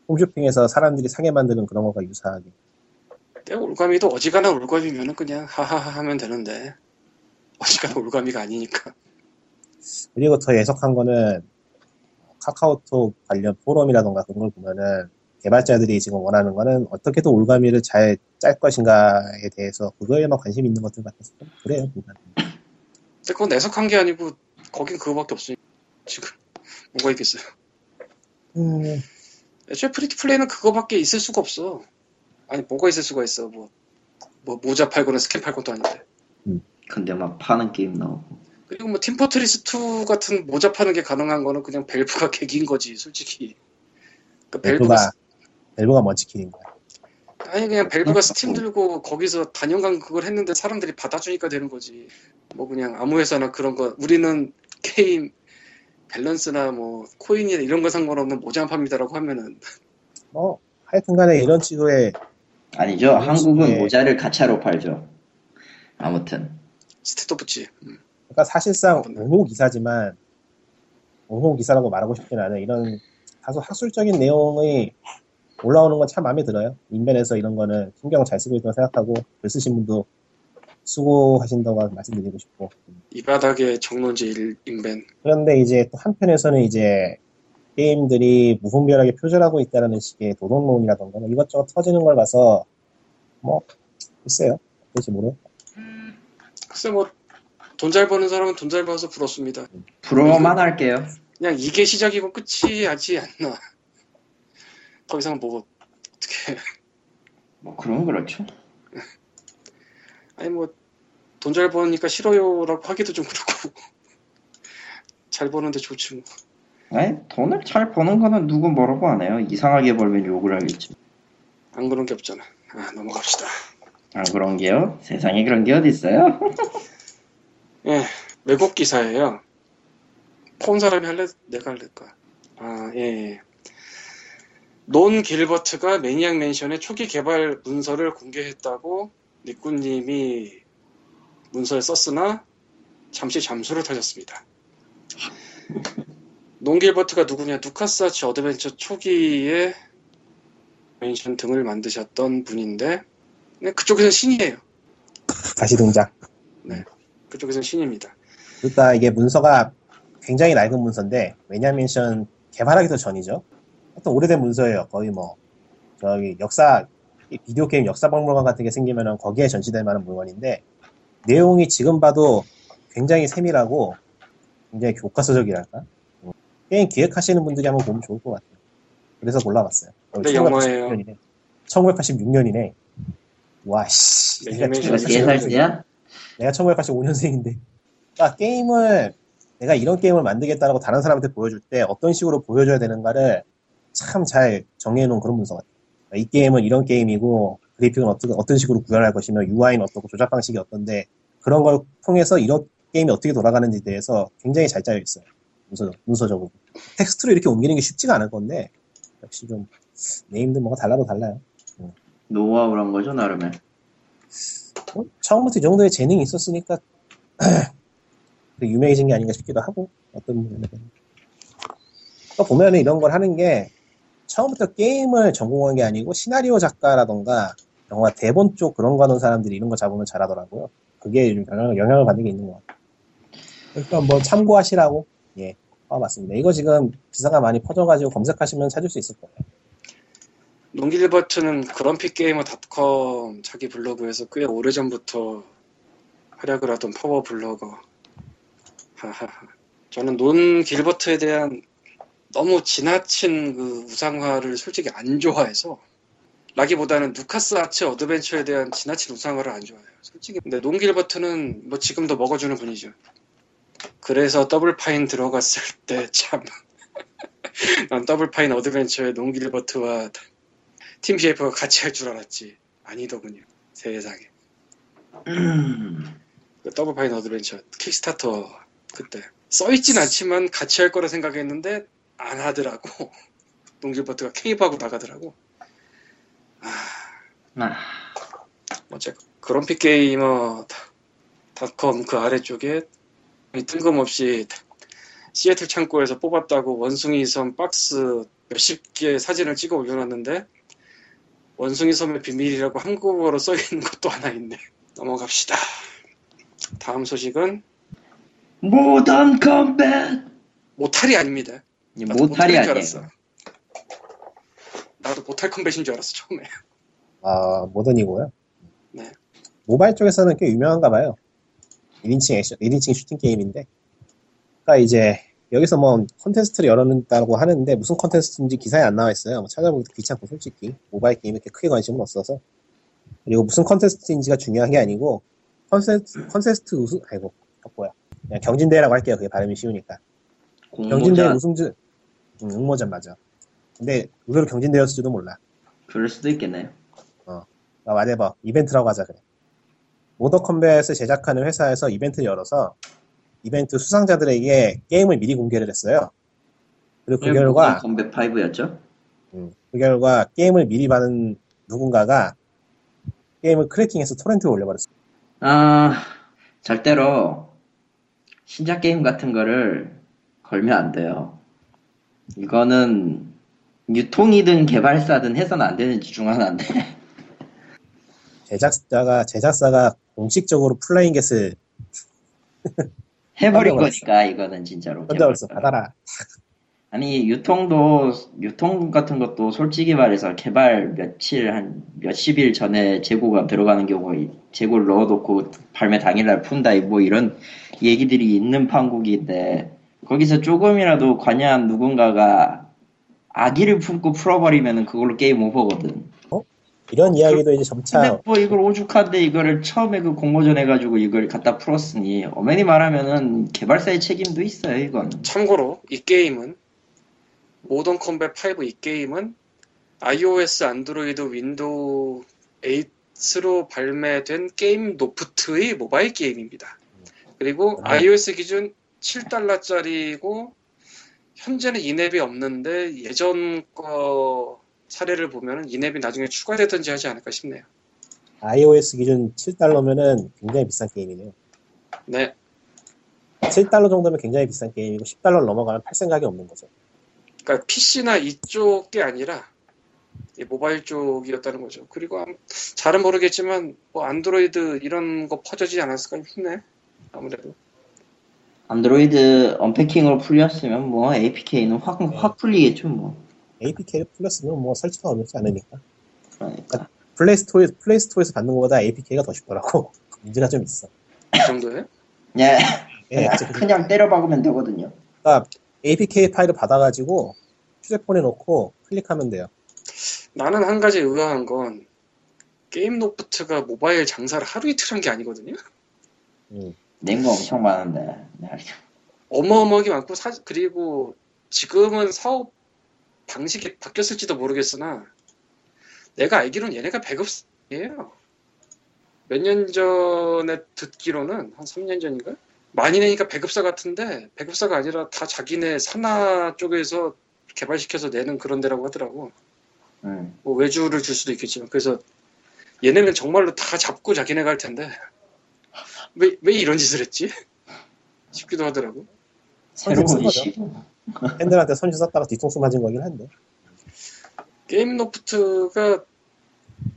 홈쇼핑에서 사람들이 사게 만드는 그런 거가 유사하게. 근데 올가미도 어지간한 올가미면은 그냥 하하하 하면 되는데 어지간한 올가미가 아니니까. 그리고 더 예석한 거는 카카오톡 관련 포럼이라던가 그런 걸 보면은 개발자들이 지금 원하는 거는 어떻게든 올가미를 잘 짤 것인가에 대해서 그거에만 관심 있는 것들 같아서 그래요. 그건. 근데 그건 해석한 게 아니고 거긴 그거밖에 없으니까 지금 뭐가 있겠어요. 음... 애초에 프리티플레이는 그거밖에 있을 수가 없어. 아니 뭐가 있을 수가 있어. 뭐, 뭐 모자 팔고는 스킨 팔 것도 아닌데. 음. 근데 막 파는 게임 나오고. 그리고 뭐 팀 포트리스 투 같은 모자 파는 게 가능한 거는 그냥 벨브가 객인 거지 솔직히. 그러니까 벨브가, 벨브가 벨브가 먼치킨인 거야. 아니 그냥 벨브가 스팀 들고 거기서 단연간 그걸 했는데 사람들이 받아주니까 되는 거지. 뭐 그냥 아무 회사나 그런 거 우리는 게임 밸런스나 뭐 코인이나 이런 거 상관없는 모자 팝니다라고 하면은. 뭐 하여튼간에 이런 식으로의 아니죠. 이런 한국은 식의... 모자를 가차로 팔죠. 아무튼 스티커 붙이. 음. 그러니까 사실상 오호 기사지만 오호 기사라고 말하고 싶진 않은 이런 다소 학술적인 내용이 올라오는 건 참 마음에 들어요. 인벤에서 이런 거는 신경 잘 쓰고 있다고 생각하고 글 쓰신 분도 수고하신다고 말씀드리고 싶고. 이 바닥의 정론지 인벤. 그런데 이제 또 한편에서는 이제 게임들이 무분별하게 표절하고 있다는 식의 도덕론이라던가 이것저것 터지는 걸 봐서 뭐 글쎄요. 글쎄 모르겠어요. 음, 글쎄 뭐 돈 잘 버는 사람은 돈 잘 벌어서 부럽습니다. 부러워만 할게요. 그냥 이게 시작이고 끝이 하지 않나. 더 이상 뭐 어떻게 뭐 그런 그렇죠. 아니 뭐 돈 잘 버니까 싫어요라고 하기도 좀 그렇고 잘 버는데 좋지 뭐. 아니 돈을 잘 버는 거는 누구 뭐라고 안 해요. 이상하게 벌면 욕을 하겠지. 안 그런 게 없잖아. 아 넘어갑시다. 안 그런 게요? 세상에 그런 게 어딨어요? 예, 외국 기사예요. 폰 사람이 할래? 내가 할래까? 아, 예, 예. 논 길버트가 매니악 맨션의 초기 개발 문서를 공개했다고 니꾸님이 문서에 썼으나 잠시 잠수를 타셨습니다. 논 길버트가 누구냐? 루카스아츠 어드벤처 초기에 맨션 등을 만드셨던 분인데 그쪽에서는 신이에요. 다시 등장. 네. 그쪽에서는 신입니다. 일단 이게 문서가 굉장히 낡은 문서인데 매니악맨션 개발하기도 전이죠. 하여튼 오래된 문서예요. 거의 뭐 저기 역사 비디오 게임 역사 박물관 같은 게 생기면은 거기에 전시될 만한 물건인데 내용이 지금 봐도 굉장히 세밀하고 굉장히 교과서적이랄까. 게임 기획하시는 분들이 한번 보면 좋을 것 같아요. 그래서 골라봤어요. 근데 영화예요. 천구백팔십육 년이네. 와씨. 네 살이야? 내가 천구백팔십오 년생인데 그러니까 게임을 내가 이런 게임을 만들겠다라고 다른 사람한테 보여줄 때 어떤 식으로 보여줘야 되는가를 참 잘 정해놓은 그런 문서 같아요. 그러니까 이 게임은 이런 게임이고 그래픽은 어떤, 어떤 식으로 구현할 것이며 유아이는 어떻고 조작 방식이 어떤데 그런 걸 통해서 이런 게임이 어떻게 돌아가는지에 대해서 굉장히 잘 짜여 있어요. 문서적, 문서적으로. 텍스트로 이렇게 옮기는 게 쉽지가 않을 건데 역시 좀 네임도 뭐가 달라도 달라요. 응. 노하우란 거죠 나름의. 뭐, 처음부터 이 정도의 재능이 있었으니까 유명해진 게 아닌가 싶기도 하고 어떤 면에서 또 보면 이런 걸 하는 게 처음부터 게임을 전공한 게 아니고 시나리오 작가라던가 영화 대본 쪽 그런 거 하는 사람들이 이런 거 잡으면 잘하더라고요. 그게 영향, 영향을 받는 게 있는 것 같아요. 일단 뭐 참고하시라고 예, 아, 맞습니다. 이거 지금 기사가 많이 퍼져가지고 검색하시면 찾을 수 있을 거예요. 롱길버트는 grumpygamer 닷컴 자기 블로그에서 꽤 오래전부터 활약을 하던 파워 블로거. 하하하. 저는 논 길버트에 대한 너무 지나친 그 우상화를 솔직히 안 좋아해서 라기보다는 루카스아츠 어드벤처에 대한 지나친 우상화를 안 좋아해요. 솔직히. 근데 논 길버트는 뭐 지금도 먹어주는 분이죠. 그래서 더블파인 들어갔을 때 참 난 더블파인 어드벤처의 논 길버트와 팀 셰이프가 같이 할 줄 알았지. 아니더군요. 세상에. 그 더블파인 어드벤처 킥스타터 그때 써있진 않지만 같이 할 거라 생각했는데 안 하더라고. 농길버트가 케이브하고 나가더라고. 아, 아. 어쨌건 grumpygamer 닷컴 그 아래쪽에 뜬금없이 시애틀 창고에서 뽑았다고 원숭이섬 박스 몇십 개의 사진을 찍어 올려놨는데 원숭이 섬의 비밀이라고 한국어로 써있는 것도 하나 있네. 넘어갑시다. 다음 소식은 모던 컴뱃. 모탈이 아닙니다. 예, 모탈이 아니에요. 나도 모탈 컴뱃인 줄 알았어 처음에. 아, 모던이고요. 네. 모바일 쪽에서는 꽤 유명한가 봐요. 일 인칭 액션, 일 인칭 슈팅 게임인데. 그러니까 이제 여기서 뭐 콘테스트를 열었다고 하는데 무슨 콘테스트인지 기사에 안 나와 있어요. 뭐 찾아보기도 귀찮고 솔직히 모바일 게임에 그렇게 크게 관심은 없어서. 그리고 무슨 콘테스트인지가 중요한 게 아니고 콘테스트, 콘테스트 우승, 아이고, 뭐야. 그냥 경진대회라고 할게요. 그게 발음이 쉬우니까. 공모전. 경진대회 우승주, 응, 응모전 맞아. 근데 의외로 경진대회였을지도 몰라. 그럴 수도 있겠네요. 어, 와대버 이벤트라고 하자 그래. 모던 컴뱃을 제작하는 회사에서 이벤트를 열어서 이벤트 수상자들에게 게임을 미리 공개를 했어요. 그리고 그 결과 모던 컴뱃 파이브였죠. 음, 그 결과 게임을 미리 받은 누군가가 게임을 크래킹해서 토렌트에 올려버렸어요. 아, 절대로 신작 게임 같은 거를 걸면 안 돼요. 이거는 유통이든 개발사든 해서는 안 되는 지 중 하나인데. 제작사가 제작사가 공식적으로 플레잉 겟을 해버린 거니까 이거는 진짜로. 근데 벌써 받아라. 아니 유통도 유통 같은 것도 솔직히 말해서 개발 며칠 한 몇십 일 전에 재고가 들어가는 경우 재고를 넣어놓고 발매 당일날 푼다 뭐 이런 얘기들이 있는 판국인데 거기서 조금이라도 관여한 누군가가 악의를 품고 풀어버리면은 그걸로 게임 오버거든. 어? 이런 이야기도 이제 점차. 뭐 이걸 오죽한데 이거를 처음에 그 공모전 해가지고 이걸 갖다 풀었으니 어머니 말하면은 개발사의 책임도 있어요 이건. 참고로 이 게임은 모던 컴뱃 파이브 이 게임은 iOS, 안드로이드, 윈도우 에잇으로 발매된 게임 노프트의 모바일 게임입니다. 그리고 아. iOS 기준 칠 달러짜리고 현재는 인앱이 없는데 예전 거 사례를 보면은 인앱이 나중에 추가되든지 하지 않을까 싶네요. iOS 기준 칠 달러면은 굉장히 비싼 게임이네요. 네. 칠 달러 정도면 굉장히 비싼 게임이고 십 달러를 넘어가면 팔 생각이 없는 거죠. 그러니까 피씨나 이쪽이 아니라 모바일 쪽이었다는 거죠. 그리고 잘은 모르겠지만 뭐 안드로이드 이런 거 퍼져지지 않았을까 싶네. 아무래도. 안드로이드 언패킹으로 풀렸으면 뭐 에이피케이는 확, 네. 확 풀리겠죠 뭐. 에이피케이를 풀렸으면 뭐 설치가 어렵지 않으니까. 그러니까, 그러니까 플레이스토어 플레이스토어에서 받는 것보다 에이피케이가 더 쉽더라고. 문제가 좀 있어. 이 정도예요? 예. 예. 그냥 때려 박으면 되거든요. 그러니까 에이피케이 파일을 받아가지고 휴대폰에 넣고 클릭하면 돼요. 나는 한 가지 의아한 건 게임 노프트가 모바일 장사를 하루 이틀 한 게 아니거든요. 음. 낸 거 엄청 많은데 어마어마하게 많고 사, 그리고 지금은 사업 방식이 바뀌었을지도 모르겠으나 내가 알기로는 얘네가 백업이에요. 몇 년 전에 듣기로는 한 삼 년 전인가? 많이 내니까 배급사 같은데 배급사가 아니라 다 자기네 산하 쪽에서 개발시켜서 내는 그런 데라고 하더라고. 음. 뭐 외주를 줄 수도 있겠지만 그래서 얘네는 정말로 다 잡고 자기네가 할 텐데 왜, 왜 이런 짓을 했지? 싶기도 하더라고. 새로운 이슈. 팬들한테 손실 썼다가 뒤통수 맞은 거긴 한데. 게임 노프트가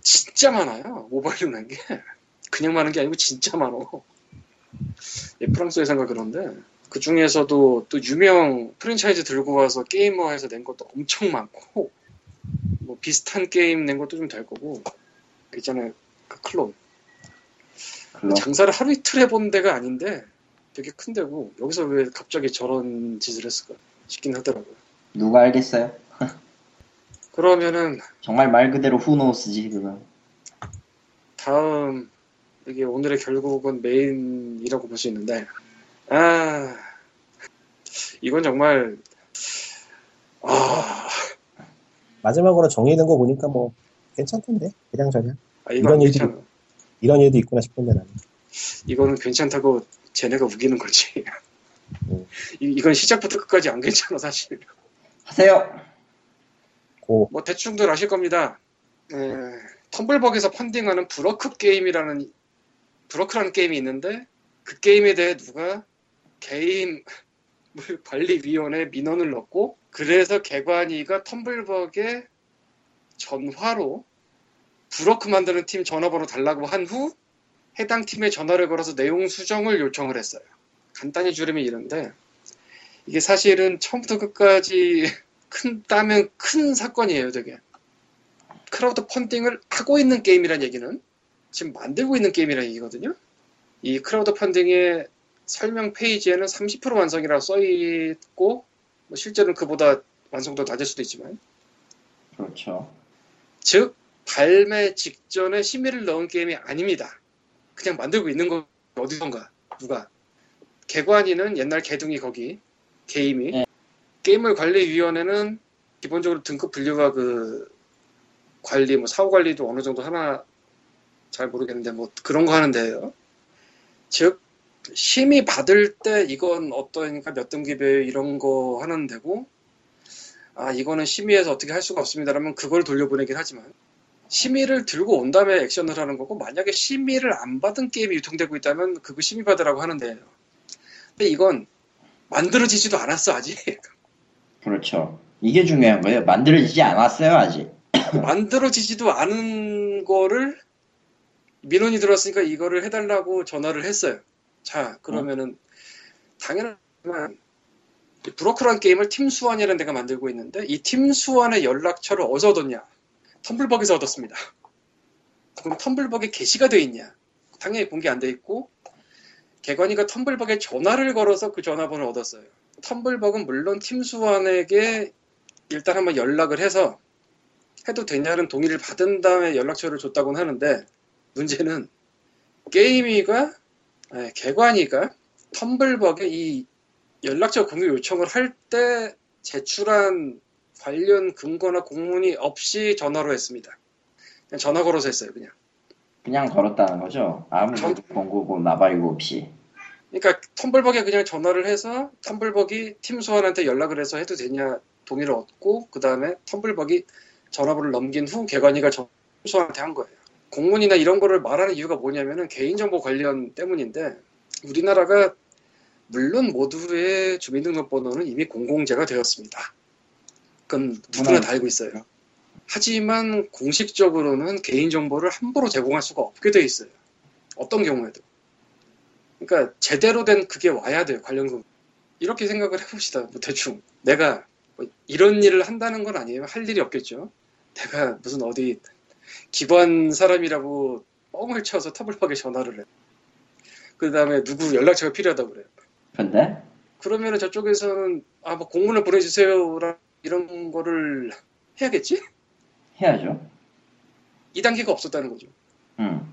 진짜 많아요. 모바일로 낸 게. 그냥 많은 게 아니고 진짜 많어. 예, 프랑스 회사인가 그런데 그 중에서도 또 유명 프랜차이즈 들고 와서 게이머해서 낸 것도 엄청 많고 뭐 비슷한 게임 낸 것도 좀 될 거고 그 있잖아요 그 클론. 클론 장사를 하루 이틀 해본 데가 아닌데 되게 큰 데고 여기서 왜 갑자기 저런 짓을 했을까 싶긴 하더라고요. 누가 알겠어요? 그러면은 정말 말 그대로 후노스지 그거. 다음 이게 오늘의 결국은 메인이라고 볼 수 있는데, 아, 이건 정말, 아. 마지막으로 정리된 거 보니까 뭐, 괜찮던데? 그냥 저냥. 아, 이런 일도, 이런 일도 있구나 싶은데 나는. 이거는 괜찮다고 쟤네가 우기는 거지. 음. 이, 이건 시작부터 끝까지 안 괜찮아, 사실. 하세요! 고. 뭐, 대충들 아실 겁니다. 에... 텀블벅에서 펀딩하는 브로크 게임이라는 브로크라는 게임이 있는데 그 게임에 대해 누가 게임물관리위원회 민원을 넣고 그래서 개관이가 텀블벅의 전화로 브로크 만드는 팀 전화번호 달라고 한 후 해당 팀에 전화를 걸어서 내용 수정을 요청을 했어요. 간단히 줄이면 이런데 이게 사실은 처음부터 끝까지 큰 따면 큰 사건이에요. 되게 크라우드 펀딩을 하고 있는 게임이란 얘기는 지금 만들고 있는 게임이란 얘기거든요. 이 크라우드 펀딩의 설명 페이지에는 삼십 퍼센트 완성이라고 써있고 뭐 실제로는 그보다 완성도 낮을 수도 있지만, 그렇죠. 즉 발매 직전에 심의를 넣은 게임이 아닙니다. 그냥 만들고 있는 거 어디선가 누가 개관이는 옛날 개둥이 거기 게임이 네. 게임물관리위원회는 기본적으로 등급 분류가 그 관리 뭐 사후 관리도 어느 정도 하나 잘 모르겠는데 뭐 그런 거 하는데요. 즉 심의 받을 때 이건 어떠니까 몇 등급이에요 이런 거 하는 데고, 아 이거는 심의해서 어떻게 할 수가 없습니다라면 그걸 돌려보내긴 하지만 심의를 들고 온 다음에 액션을 하는 거고, 만약에 심의를 안 받은 게임이 유통되고 있다면 그거 심의 받으라고 하는데요. 근데 이건 만들어지지도 않았어 아직. 그렇죠. 이게 중요한 거예요. 만들어지지 않았어요 아직. 만들어지지도 않은 거를 민원이 들어왔으니까 이거를 해달라고 전화를 했어요. 자 그러면은 음. 당연하지만 브로크란 게임을 팀 수완이라는 데가 만들고 있는데 이 팀 수완의 연락처를 어디서 얻었냐? 텀블벅에서 얻었습니다. 그럼 텀블벅에 게시가 돼 있냐? 당연히 공개 안 돼 있고 개관이가 텀블벅에 전화를 걸어서 그 전화번호를 얻었어요. 텀블벅은 물론 팀 수완에게 일단 한번 연락을 해서 해도 되냐는 동의를 받은 다음에 연락처를 줬다고는 하는데, 문제는 게임이가 네, 개관이가 텀블벅에 이 연락처 공유 요청을 할 때 제출한 관련 근거나 공문이 없이 전화로 했습니다. 그냥 전화 걸어서 했어요. 그냥 그냥 걸었다는 거죠? 아무 공고고 나발이고 없이. 그러니까 텀블벅에 그냥 전화를 해서 텀블벅이 팀 수완한테 연락을 해서 해도 되냐 동의를 얻고 그 다음에 텀블벅이 전화번호를 넘긴 후 개관이가 팀 수완한테 한 거예요. 공문이나 이런 거를 말하는 이유가 뭐냐면은 개인정보 관련 때문인데, 우리나라가 물론 모두의 주민등록번호는 이미 공공재가 되었습니다. 그건 누구나 다 알고 있어요. 하지만 공식적으로는 개인정보를 함부로 제공할 수가 없게 돼 있어요. 어떤 경우에도. 그러니까 제대로 된 그게 와야 돼요. 관련 금 이렇게 생각을 해봅시다. 뭐 대충 내가 뭐 이런 일을 한다는 건 아니에요. 할 일이 없겠죠. 내가 무슨 어디 기관 사람이라고 뻥을 쳐서 텀블벅에 전화를 해. 그 다음에 누구 연락처가 필요하다고 그래요. 근데? 그러면은 저쪽에서는 아 뭐 공문을 보내주세요 라 이런 거를 해야겠지? 해야죠. 이 단계가 없었다는 거죠. 음.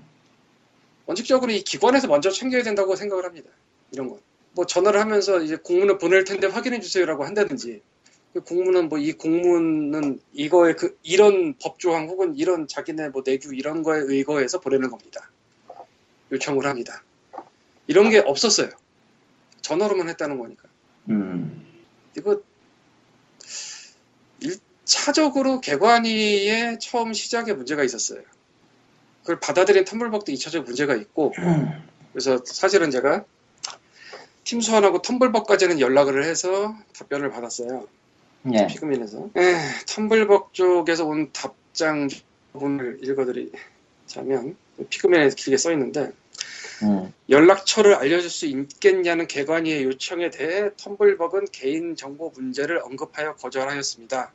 원칙적으로 이 기관에서 먼저 챙겨야 된다고 생각을 합니다. 이런 건. 뭐 전화를 하면서 이제 공문을 보낼 텐데 확인해 주세요라고 한다든지. 공문은 뭐 이 공문은 이거에 그 이런 법조항 혹은 이런 자기네 뭐 내규 이런 거에 의거해서 보내는 겁니다. 요청을 합니다. 이런 게 없었어요. 전화로만 했다는 거니까. 음. 이거 일 차적으로 개관이의 처음 시작에 문제가 있었어요. 그걸 받아들인 텀블벅도 이 차적 문제가 있고, 그래서 사실은 제가 팀 수완하고 텀블벅까지는 연락을 해서 답변을 받았어요. 예. 피그민에서 텀블벅 쪽에서 온 답장 부분을 읽어드리자면 피그민에 길게 써있는데 음. 연락처를 알려줄 수 있겠냐는 개관이의 요청에 대해 텀블벅은 개인정보 문제를 언급하여 거절하였습니다.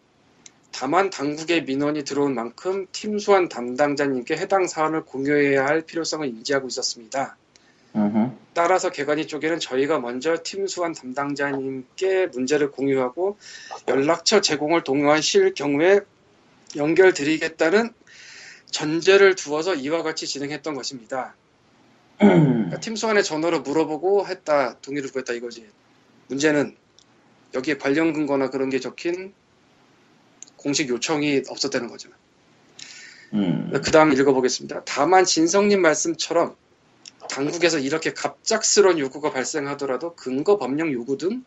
다만 당국의 민원이 들어온 만큼 팀 수완 담당자님께 해당 사안을 공유해야 할 필요성을 인지하고 있었습니다. 음. 따라서 개관이 쪽에는 저희가 먼저 팀 수완 담당자님께 문제를 공유하고 연락처 제공을 동의하실 경우에 연결드리겠다는 전제를 두어서 이와 같이 진행했던 것입니다. 그러니까 팀 수완의 전화로 물어보고 했다, 동의를 구했다 이거지. 문제는 여기에 관련 근거나 그런 게 적힌 공식 요청이 없었다는 거죠. 음. 그 다음 읽어보겠습니다. 다만 진성님 말씀처럼 당국에서 이렇게 갑작스러운 요구가 발생하더라도 근거 법령 요구 등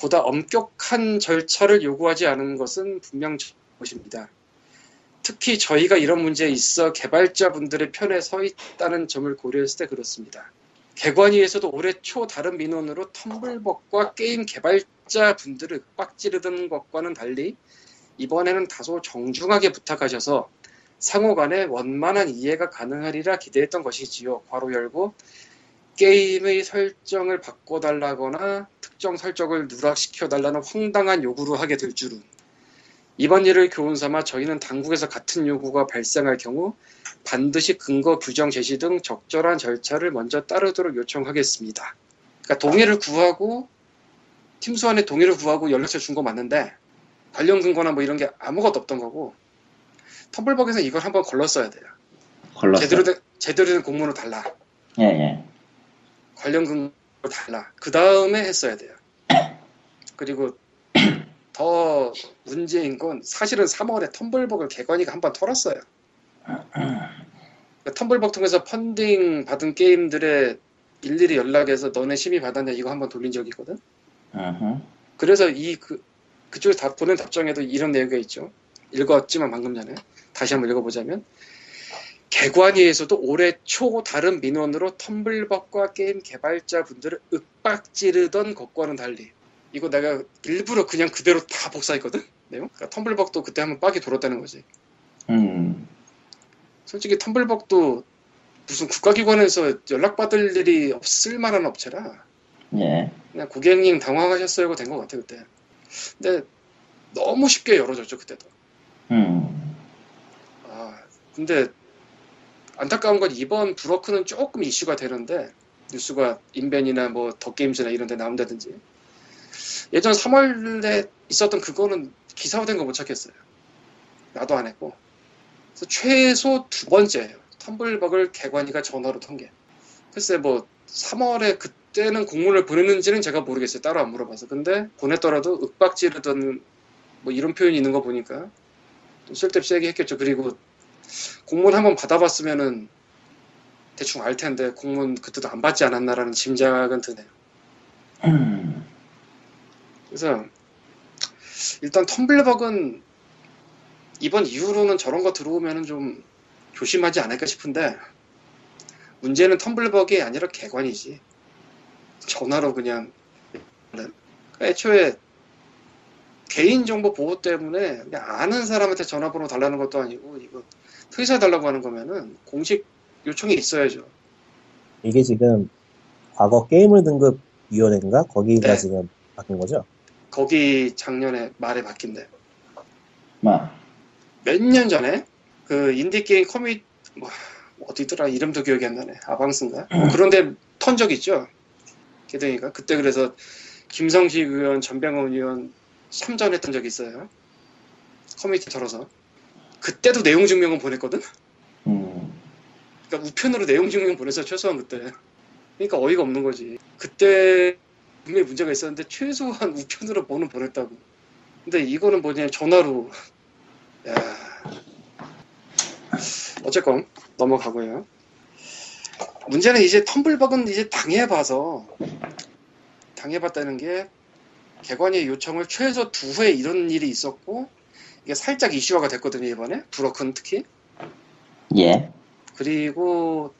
보다 엄격한 절차를 요구하지 않은 것은 분명 잘못입니다. 특히 저희가 이런 문제에 있어 개발자분들의 편에 서 있다는 점을 고려했을 때 그렇습니다. 개관위에서도 올해 초 다른 민원으로 텀블벅과 게임 개발자분들을 윽박지르던 것과는 달리 이번에는 다소 정중하게 부탁하셔서 상호간의 원만한 이해가 가능하리라 기대했던 것이지요. 괄호 열고 게임의 설정을 바꿔달라거나 특정 설정을 누락시켜달라는 황당한 요구를 하게 될 줄은. 이번 일을 교훈삼아 저희는 당국에서 같은 요구가 발생할 경우 반드시 근거 규정 제시 등 적절한 절차를 먼저 따르도록 요청하겠습니다. 그러니까 동의를 구하고 팀 소환에 동의를 구하고 연락처 준 거 맞는데 관련 근거나 뭐 이런 게 아무것도 없던 거고 텀블벅에서 이걸 한번 걸렀어야 돼요. 걸렀어요? 제대로 된, 제대로 된 공문을 달라. 예, 예. 관련 근거를 달라. 그 다음에 했어야 돼요. 그리고 더 문제인 건 사실은 삼월에 텀블벅을 개관이가 한번 털었어요. 텀블벅 통해서 펀딩 받은 게임들의 일일이 연락해서 너네 심의 받았냐 이거 한번 돌린 적이 있거든. Uh-huh. 그래서 이 그, 그쪽에서 답, 보낸 답장에도 이런 내용이 있죠. 읽었지만 방금 전에 다시 한번 읽어보자면 개관위에서도 올해 초 다른 민원으로 텀블벅과 게임 개발자분들을 윽박지르던 것과는 달리 이거 내가 일부러 그냥 그대로 다 복사했거든 내용. 그러니까 텀블벅도 그때 한번 빡이 돌았다는 거지. 음. 솔직히 텀블벅도 무슨 국가기관에서 연락받을 일이 없을 만한 업체라. 예. 그냥 고객님 당황하셨어요 된 것 같아요 그때. 근데 너무 쉽게 열어줬죠 그때도. 음. 아 근데 안타까운 건 이번 브로크는 조금 이슈가 되는데 뉴스가 인벤이나 뭐 더게임즈나 이런 데 나온다든지 예전 삼월에 있었던 그거는 기사화된 거 못 찾겠어요. 나도 안 했고. 그래서 최소 두 번째예요. 텀블벅을 개관이가 전화로 통계. 글쎄 뭐 삼월에 그때는 공문을 보냈는지는 제가 모르겠어요. 따로 안 물어봐서. 근데 보냈더라도 윽박지르던 뭐 이런 표현이 있는 거 보니까 좀 쓸데없이 얘기했겠죠. 그리고 공문 한번 받아봤으면은 대충 알 텐데 공문 그때도 안 받지 않았나라는 짐작은 드네요. 그래서 일단 텀블벅은 이번 이후로는 저런 거 들어오면은 좀 조심하지 않을까 싶은데 문제는 텀블벅이 아니라 개관이지. 전화로 그냥 애초에 개인정보 보호 때문에 그냥 아는 사람한테 전화번호 달라는 것도 아니고 이거 회사 달라고 하는 거면은 공식 요청이 있어야죠. 이게 지금 과거 게임물 등급위원회인가? 거기가 네. 지금 바뀐 거죠? 거기 작년에 말에 바뀐대. 마. 몇 년 전에 그 인디게임 커뮤니티 뭐, 어디더라 이름도 기억이 안 나네. 아방스인가? 뭐 그런데 턴 적 있죠. 개등이가 그때 그래서 김성식 의원, 전병헌 의원 참전했던 적이 있어요. 커뮤니티 털어서. 그때도 내용 증명은 보냈거든. 음. 그러니까 우편으로 내용 증명 보내서 최소한 그때. 그러니까 어이가 없는 거지. 그때 분명히 문제가 있었는데 최소한 우편으로 보는 보냈다고. 근데 이거는 뭐냐 전화로. 야. 어쨌건 넘어가고요. 문제는 이제 텀블벅은 이제 당해봐서 당해봤다는 게 개관위의 요청을 최소 두 회 이런 일이 있었고 이게 살짝 이슈화가 됐거든요 이번에 브로큰 특히. 예. 그리고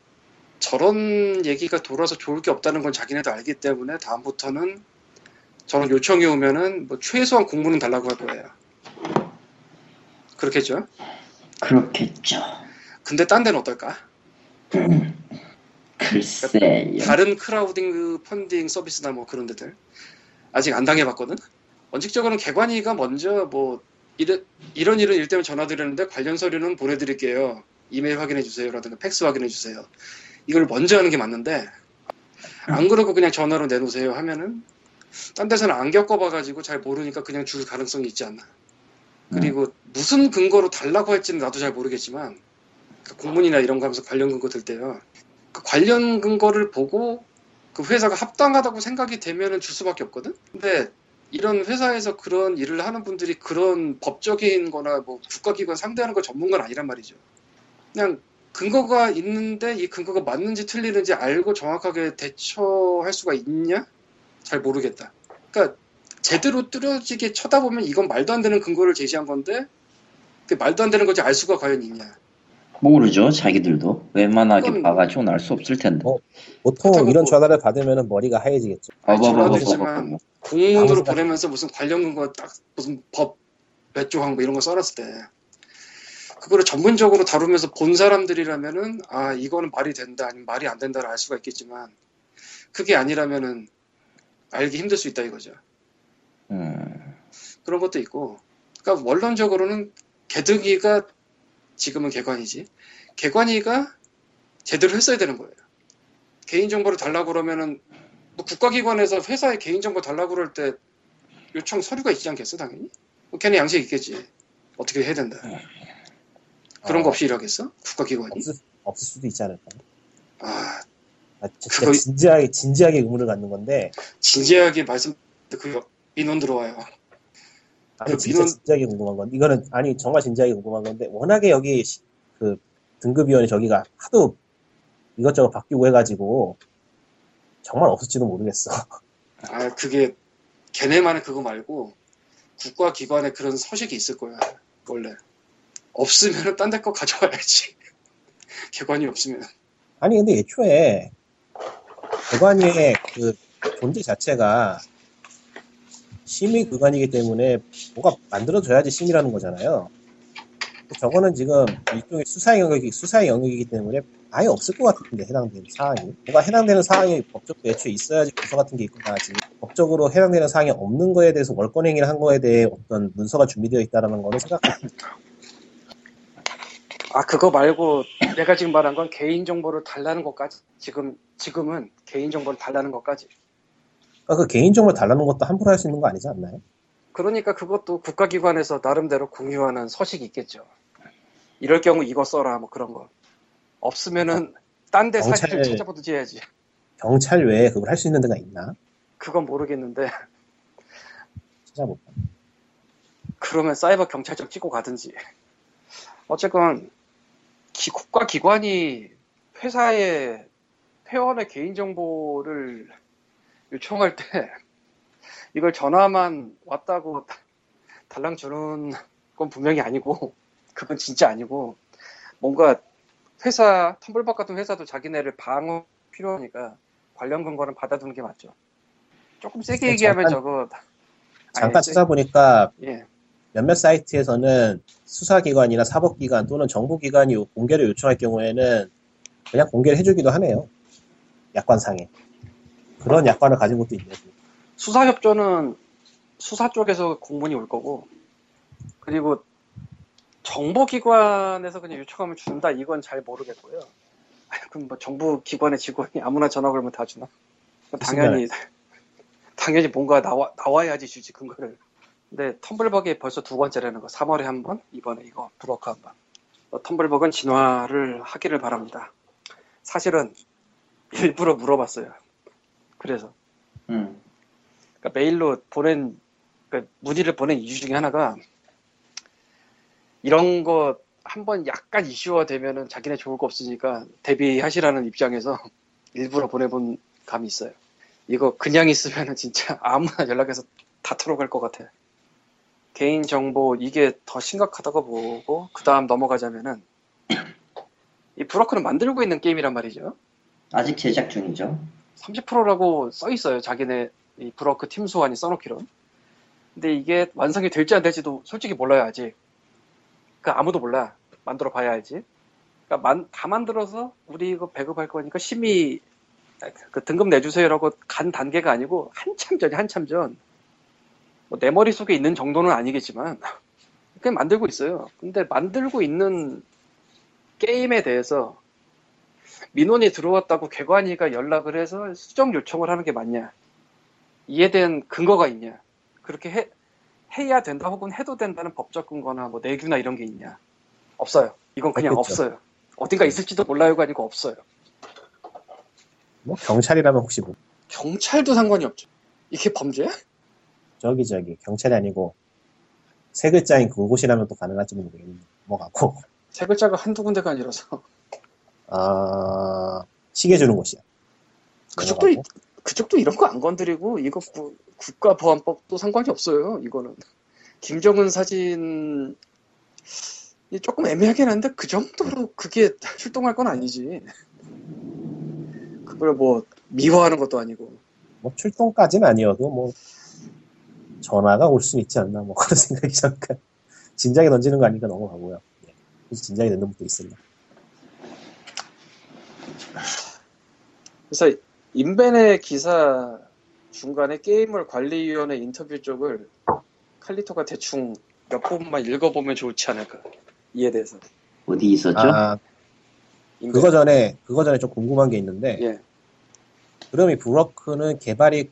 저런 얘기가 돌아서 좋을 게 없다는 건 자기네도 알기 때문에 다음부터는 저런 요청이 오면은 뭐 최소한 공문은 달라고 할 거예요. 그렇겠죠? 그렇겠죠. 근데 딴 데는 어떨까? 글쎄요. 그러니까 다른 크라우딩 펀딩 서비스나 뭐 그런 데들 아직 안 당해봤거든? 원칙적으로는 개관위가 먼저 뭐 이래, 이런 이런 일 때문에 전화드렸는데 관련 서류는 보내드릴게요. 이메일 확인해주세요라든가 팩스 확인해주세요. 이걸 먼저 하는 게 맞는데 안 그러고 그냥 전화로 내놓으세요 하면은 딴 데서는 안 겪어봐가지고 잘 모르니까 그냥 줄 가능성이 있지 않나. 그리고 무슨 근거로 달라고 할지는 나도 잘 모르겠지만 그 공문이나 이런 거 하면서 관련 근거 들 때요. 그 관련 근거를 보고 그 회사가 합당하다고 생각이 되면은 줄 수밖에 없거든? 근데 이런 회사에서 그런 일을 하는 분들이 그런 법적인 거나 뭐 국가기관 상대하는 거 전문가는 아니란 말이죠. 그냥 근거가 있는데 이 근거가 맞는지 틀리는지 알고 정확하게 대처할 수가 있냐? 잘 모르겠다. 그러니까 제대로 뚜렷하게 쳐다보면 이건 말도 안 되는 근거를 제시한 건데 그 말도 안 되는 거지 알 수가 과연 있냐? 모르죠. 자기들도. 웬만하게 봐가지고 알 수 없을 텐데. 어, 보통 이런 전화를 받으면 머리가 하얘지겠죠. 아, 전화도 있지만 공문으로 보내면서 무슨 관련 근거 딱 무슨 법 몇 조항 뭐 이런 거 써놨을 때 그거를 전문적으로 다루면서 본 사람들이라면은 아 이거는 말이 된다 아니면 말이 안 된다를 알 수가 있겠지만 그게 아니라면은 알기 힘들 수 있다 이거죠. 음. 그런 것도 있고, 그러니까 원론적으로는 개득이가 지금은 개관이지 개관이가 제대로 했어야 되는 거예요. 개인정보를 달라고 그러면은 뭐 국가기관에서 회사에 개인정보 달라고 그럴 때 요청 서류가 있지 않겠어 당연히? 뭐 걔네 양식 있겠지. 어떻게 해야 된다. 음. 그런 거 없이 어, 일하겠어? 국가기관이? 없을, 없을 수도 있지 않을까. 아, 아 그거 진지하게 진지하게 의무를 갖는 건데. 진지하게 말씀 그 민원 들어와요. 아니 그 진짜 민원... 진지하게 궁금한 건 이거는 아니 정말 진지하게 궁금한 건데 워낙에 여기 그 등급위원회 저기가 하도 이것저것 바뀌고 해가지고 정말 없을지도 모르겠어. 아 그게 걔네만의 그거 말고 국가기관에 그런 서식이 있을 거야 원래. 없으면 딴 데 거 가져와야지. 개관이 없으면. 아니 근데 애초에 개관위의 그 존재 자체가 심의 기관이기 때문에 뭐가 만들어져야지 심의라는 거잖아요. 저거는 지금 일종의 수사의 영역이, 수사의 영역이기 때문에 아예 없을 것 같은데 해당되는 사항이. 뭐가 해당되는 사항이 법적으로 애초에 있어야지 문서 같은 게 있거나 하지. 법적으로 해당되는 사항이 없는 거에 대해서 월권행위를 한 거에 대해 어떤 문서가 준비되어 있다는 거를 생각합니다. 아 그거 말고 내가 지금 말한 건 개인정보를 달라는 것까지. 지금, 지금은 개인정보를 달라는 것까지. 아, 그 개인정보를 달라는 것도 함부로 할 수 있는 거 아니지 않나요? 그러니까 그것도 국가기관에서 나름대로 공유하는 서식이 있겠죠. 이럴 경우 이거 써라 뭐 그런 거. 없으면은 딴 데 사실을 찾아보든지 해야지. 경찰 외에 그걸 할 수 있는 데가 있나? 그건 모르겠는데. 찾아볼까? 그러면 사이버 경찰청 찍고 가든지. 어쨌건 기, 국가기관이 회사의 회원의 개인정보를 요청할 때 이걸 전화만 왔다고 달랑 주는 건 분명히 아니고 그건 진짜 아니고 뭔가 회사 텀블벅 같은 회사도 자기네를 방어 필요하니까 관련 근거는 받아두는 게 맞죠. 조금 세게 얘기하면 잠깐, 저거 잠깐 찾아보니까 예. 몇몇 사이트에서는 수사기관이나 사법기관 또는 정부기관이 공개를 요청할 경우에는 그냥 공개를 해주기도 하네요. 약관상에. 그런 약관을 가진 것도 있네요. 수사협조는 수사 쪽에서 공문이 올 거고, 그리고 정보기관에서 그냥 요청하면 준다 이건 잘 모르겠고요. 그럼 뭐 정부기관의 직원이 아무나 전화 걸면 다 주나? 당연히 당연히 뭔가 나와 나와야지 주지 근거를. 근데 텀블벅이 벌써 두 번째라는 거. 삼월에 한 번, 이번에 이거 브로크 한 번. 텀블벅은 진화를 하기를 바랍니다. 사실은 일부러 물어봤어요. 그래서 음. 그러니까 메일로 보낸 그러니까 문의를 보낸 이유 중에 하나가 이런 거 한번 약간 이슈화 되면은 자기네 좋을 거 없으니까 대비하시라는 입장에서 일부러 보내본 감이 있어요. 이거 그냥 있으면은 진짜 아무나 연락해서 다 털어갈 것 같아. 개인정보 이게 더 심각하다고 보고 그 다음 넘어가자면은 이 브로크는 만들고 있는 게임이란 말이죠. 아직 제작 중이죠. 삼십 퍼센트라고 써있어요. 자기네 이 브로크 팀 소환이 써놓기로. 근데 이게 완성이 될지 안 될지도 솔직히 몰라요 아직. 그러니까 아무도 몰라. 만들어 봐야 알지. 그러니까 만, 다 만들어서 우리 이거 배급할 거니까 심의 그 등급 내주세요라고 간 단계가 아니고 한참 전이 한참 전. 뭐 내 머릿속에 있는 정도는 아니겠지만 그냥 만들고 있어요. 근데 만들고 있는 게임에 대해서 민원이 들어왔다고 개관위가 연락을 해서 수정 요청을 하는 게 맞냐? 이에 대한 근거가 있냐? 그렇게 해, 해야 된다 혹은 해도 된다는 법적 근거나 뭐 내규나 이런 게 있냐? 없어요. 이건 그냥 그렇겠죠. 없어요. 어딘가 있을지도 몰라요가 아니고 없어요. 뭐 경찰이라면 혹시 뭐? 경찰도 상관이 없죠. 이게 범죄야? 저기 저기 경찰이 아니고 세 글자인 그곳이라면 또 가능할지 모르겠는 것 같고. 세 글자가 한두 군데가 아니라서. 아, 시계 주는 곳이야. 그쪽도, 이, 그쪽도 이런 거 안 건드리고, 이거 구, 국가보안법도 상관이 없어요, 이거는. 김정은 사진이 조금 애매하긴 한데, 그 정도로 그게 출동할 건 아니지. 그걸 뭐, 미화하는 것도 아니고. 뭐, 출동까지는 아니어도, 뭐, 전화가 올 수 있지 않나, 뭐, 그런 생각이 잠깐. 진작에 던지는 거 아니니까 넘어가고요. 그래서 긴장이 되는 것도 있습니다. 그래서 인벤의 기사 중간에 게임물 관리위원회 인터뷰 쪽을 칼리토가 대충 몇 번만 읽어보면 좋지 않을까, 이에 대해서. 어디 있었죠? 아, 그거 전에 그거 전에 좀 궁금한 게 있는데, 예. 그럼 이 브로크는 개발이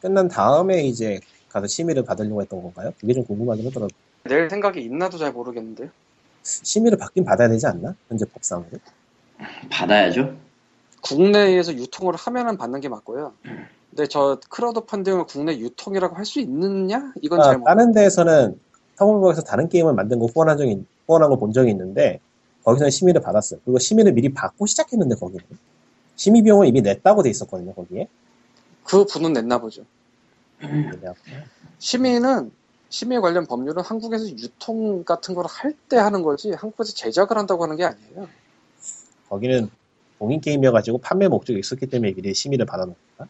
끝난 다음에 이제 가서 심의를 받으려고 했던 건가요? 그게 좀 궁금하긴 하더라고요. 낼 생각이 있나도 잘 모르겠는데요. 심의를 받긴 받아야 되지 않나? 현재 법상으로? 받아야죠. 국내에서 유통을 하면은 받는 게 맞고요. 근데 저 크라우드 펀딩을 국내 유통이라고 할 수 있느냐? 이건 아, 잘 모르겠어요. 다른 데에서는 텀블벅에서 다른 게임을 만든 거 후원한 적이 후원한 거 본 적이 있는데 거기서는 심의를 받았어요. 그리고 심의를 미리 받고 시작했는데 거기는 심의 비용을 이미 냈다고 돼 있었거든요. 거기에 그 분은 냈나 보죠. 심의는 심의 관련 법률은 한국에서 유통 같은 걸 할 때 하는 거지 한국에서 제작을 한다고 하는 게 아니에요. 거기는 공인 게임이어가지고 판매 목적이 있었기 때문에 미리 심의를 받아놓을까?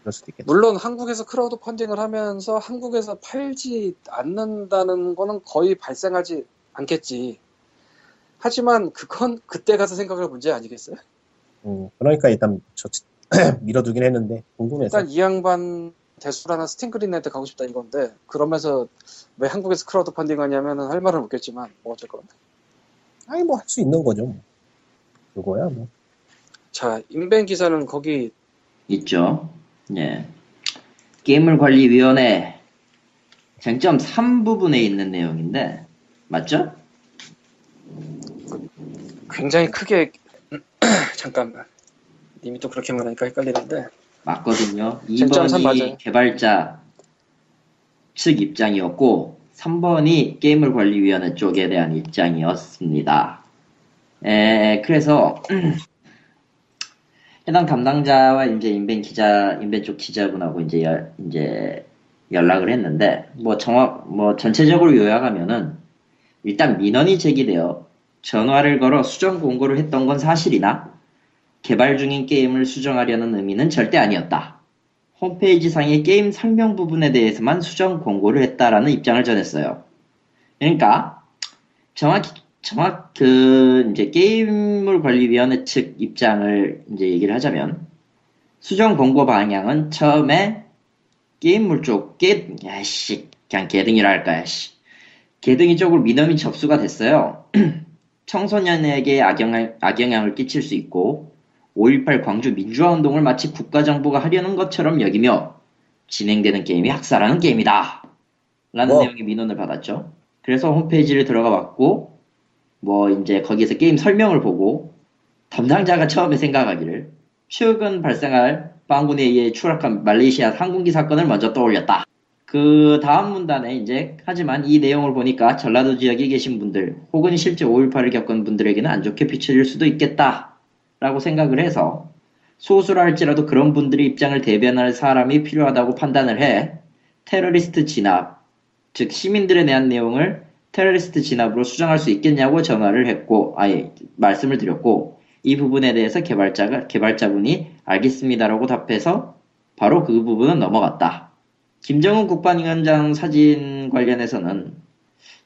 그럴 수도 있겠다. 물론 한국에서 크라우드 펀딩을 하면서 한국에서 팔지 않는다는 거는 거의 발생하지 않겠지. 하지만 그건 그때 가서 생각할 문제 아니겠어요? 음, 그러니까 일단 저 밀어두긴 했는데 궁금해서. 일단 이 양반 대수라나 스팅그린한테 가고 싶다 이건데 그러면서 왜 한국에서 크라우드 펀딩하냐면 할 말은 없겠지만 뭐 어쩔 건데. 아니 뭐 할 수 있는 거죠. 뭐. 그거야 뭐. 자, 인벤 기사는 거기 있죠. 예. 게임물관리위원회 쟁점 삼 부분에 있는 내용인데 맞죠? 굉장히 크게 잠깐만 님이 또 그렇게 말하니까 헷갈리는데 맞거든요. 이 번이 개발자 측 입장이었고 삼 번이 게임물관리위원회 쪽에 대한 입장이었습니다. 에, 그래서 해당 담당자와 이제 인벤 기자 인벤 쪽 기자분하고 이제 열, 이제 연락을 했는데 뭐 정확 뭐 전체적으로 요약하면은 일단 민원이 제기되어 전화를 걸어 수정 공고를 했던 건 사실이나 개발 중인 게임을 수정하려는 의미는 절대 아니었다. 홈페이지상의 게임 설명 부분에 대해서만 수정 공고를 했다라는 입장을 전했어요. 그러니까 정확히 정확 그 이제 게임물관리위원회 측 입장을 이제 얘기를 하자면 수정 공고 방향은 처음에 게임물 쪽 게 야씨 그냥 개등이라 할까 야씨 개등이 쪽으로 민원이 접수가 됐어요. 청소년에게 악영향, 악영향을 끼칠 수 있고 오일팔 광주 민주화운동을 마치 국가정부가 하려는 것처럼 여기며 진행되는 게임이 학살하는 게임이다 라는 뭐. 내용의 민원을 받았죠. 그래서 홈페이지를 들어가 봤고 뭐 이제 거기에서 게임 설명을 보고 담당자가 처음에 생각하기를 최근 발생할 빵군에 의해 추락한 말레이시아 항공기 사건을 먼저 떠올렸다. 그 다음 문단에 이제 하지만 이 내용을 보니까 전라도 지역에 계신 분들 혹은 실제 오일팔을 겪은 분들에게는 안 좋게 비춰질 수도 있겠다라고 생각을 해서 소수라 할지라도 그런 분들의 입장을 대변할 사람이 필요하다고 판단을 해 테러리스트 진압, 즉 시민들에 대한 내용을 테러리스트 진압으로 수정할 수 있겠냐고 전화를 했고 아예 말씀을 드렸고 이 부분에 대해서 개발자가 개발자분이 알겠습니다라고 답해서 바로 그 부분은 넘어갔다. 김정은 국방위원장 사진 관련해서는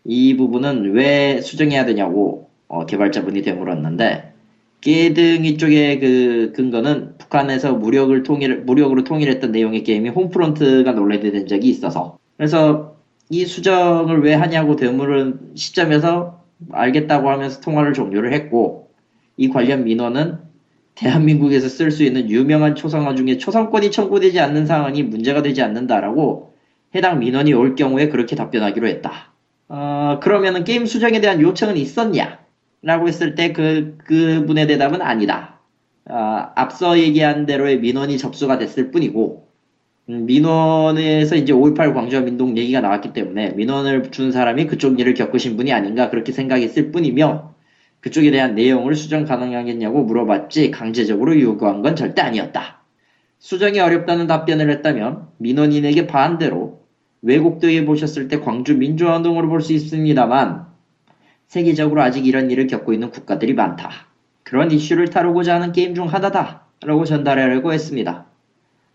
이 부분은 왜 수정해야 되냐고 어, 개발자분이 되물었는데 깨등이 쪽의 그 근거는 북한에서 무력을 통일, 무력으로 통일했던 내용의 게임이 홈프론트가 논란이 된 적이 있어서 그래서 이 수정을 왜 하냐고 되물은 시점에서 알겠다고 하면서 통화를 종료를 했고 이 관련 민원은 대한민국에서 쓸 수 있는 유명한 초상화 중에 초상권이 청구되지 않는 사항이 문제가 되지 않는다라고 해당 민원이 올 경우에 그렇게 답변하기로 했다. 어, 그러면은 게임 수정에 대한 요청은 있었냐? 라고 했을 때 그, 그 분의 대답은 아니다. 어, 앞서 얘기한 대로의 민원이 접수가 됐을 뿐이고, 음, 민원에서 이제 오일팔 광주와 민동 얘기가 나왔기 때문에 민원을 준 사람이 그쪽 일을 겪으신 분이 아닌가 그렇게 생각했을 뿐이며, 그쪽에 대한 내용을 수정 가능하겠냐고 물어봤지 강제적으로 요구한 건 절대 아니었다. 수정이 어렵다는 답변을 했다면 민원인에게 반대로 왜곡되게 보셨을 때 광주 민주화운동으로 볼 수 있습니다만 세계적으로 아직 이런 일을 겪고 있는 국가들이 많다. 그런 이슈를 다루고자 하는 게임 중 하나다 라고 전달하려고 했습니다.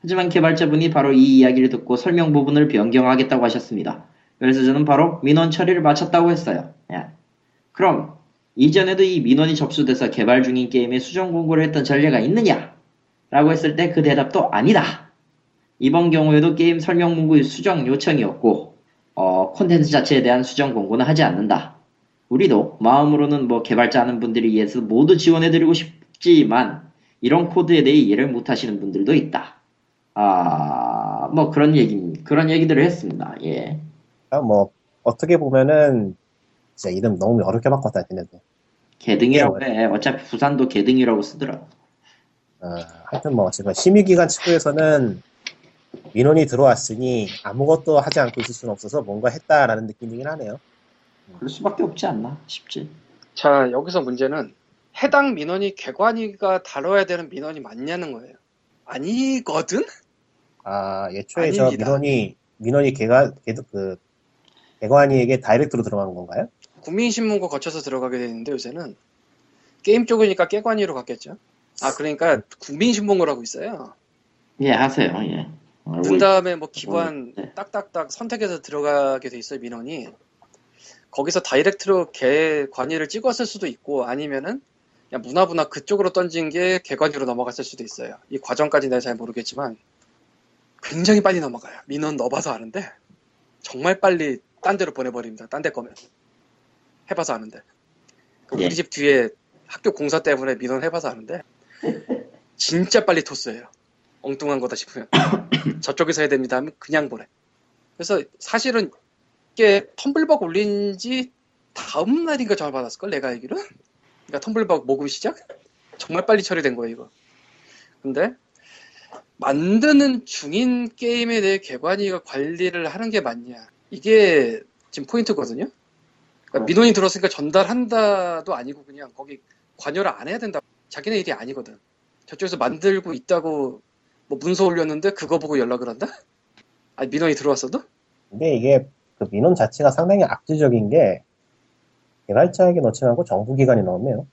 하지만 개발자분이 바로 이 이야기를 듣고 설명 부분을 변경하겠다고 하셨습니다. 그래서 저는 바로 민원 처리를 마쳤다고 했어요. 예. 그럼 이전에도 이 민원이 접수돼서 개발 중인 게임에 수정 공고를 했던 전례가 있느냐? 라고 했을 때 그 대답도 아니다. 이번 경우에도 게임 설명 문구 수정 요청이었고 어, 콘텐츠 자체에 대한 수정 공고는 하지 않는다. 우리도 마음으로는 뭐 개발자 하는 분들이 이해해서 모두 지원해드리고 싶지만 이런 코드에 대해 이해를 못하시는 분들도 있다. 아, 뭐 그런 얘기, 그런 얘기들을 했습니다. 예. 아, 뭐 어떻게 보면은 진짜 이름 너무 어렵게 바꿨다, 걔네도. 개등이라고 해. 어차피 부산도 개등이라고 쓰더라. 어, 하여튼 뭐 어쨌든 심의기관 측에서는 민원이 들어왔으니 아무것도 하지 않고 있을 수는 없어서 뭔가 했다라는 느낌이긴 하네요. 그럴 수밖에 없지 않나 싶지. 자, 여기서 문제는 해당 민원이 궤관위가 다뤄야 되는 민원이 맞냐는 거예요. 아니거든? 아, 예초에 아닙니다. 저 민원이, 민원이 궤관, 그, 궤관위에게 다이렉트로 들어간 건가요? 국민신문고 거쳐서 들어가게 되는데 요새는 게임 쪽이니까 궤관위로 갔겠죠. 아, 그러니까 국민신문고라고 있어요. 예, 하세요. 예. 그 다음에 뭐 기관 네. 딱딱딱 선택해서 들어가게 돼 있어요, 민원이. 거기서 다이렉트로 개 관위를 찍었을 수도 있고 아니면은 그냥 문화부나 그쪽으로 던진 게 개 관위로 넘어갔을 수도 있어요. 이 과정까지 내가 잘 모르겠지만 굉장히 빨리 넘어가요. 민원 넣어봐서 아는데 정말 빨리 딴 데로 보내버립니다. 딴 데 거면 해봐서 아는데 우리 예. 집 뒤에 학교 공사 때문에 민원 해봐서 아는데 진짜 빨리 토스해요. 엉뚱한 거다 싶으면 저쪽에서 해야 됩니다 하면 그냥 보내. 그래서 사실은 이게 텀블벅 올린 지 다음 날인가 전화 받았을걸? 내가 알기로? 그러니까 텀블벅 모금 시작? 정말 빨리 처리된 거예요, 이거. 근데 만드는 중인 게임에 대해 궤관위가 관리를 하는 게 맞냐. 이게 지금 포인트거든요. 그러니까 민원이 들었으니까 전달한다도 아니고 그냥 거기 관여를 안 해야 된다. 자기네 일이 아니거든. 저쪽에서 만들고 있다고 뭐 문서 올렸는데 그거 보고 연락을 한다? 아니, 민원이 들어왔어도? 근데 이게 그 민원 자체가 상당히 악질적인 게 개발자에게 넣지 않고 정부기관이 넣었네요.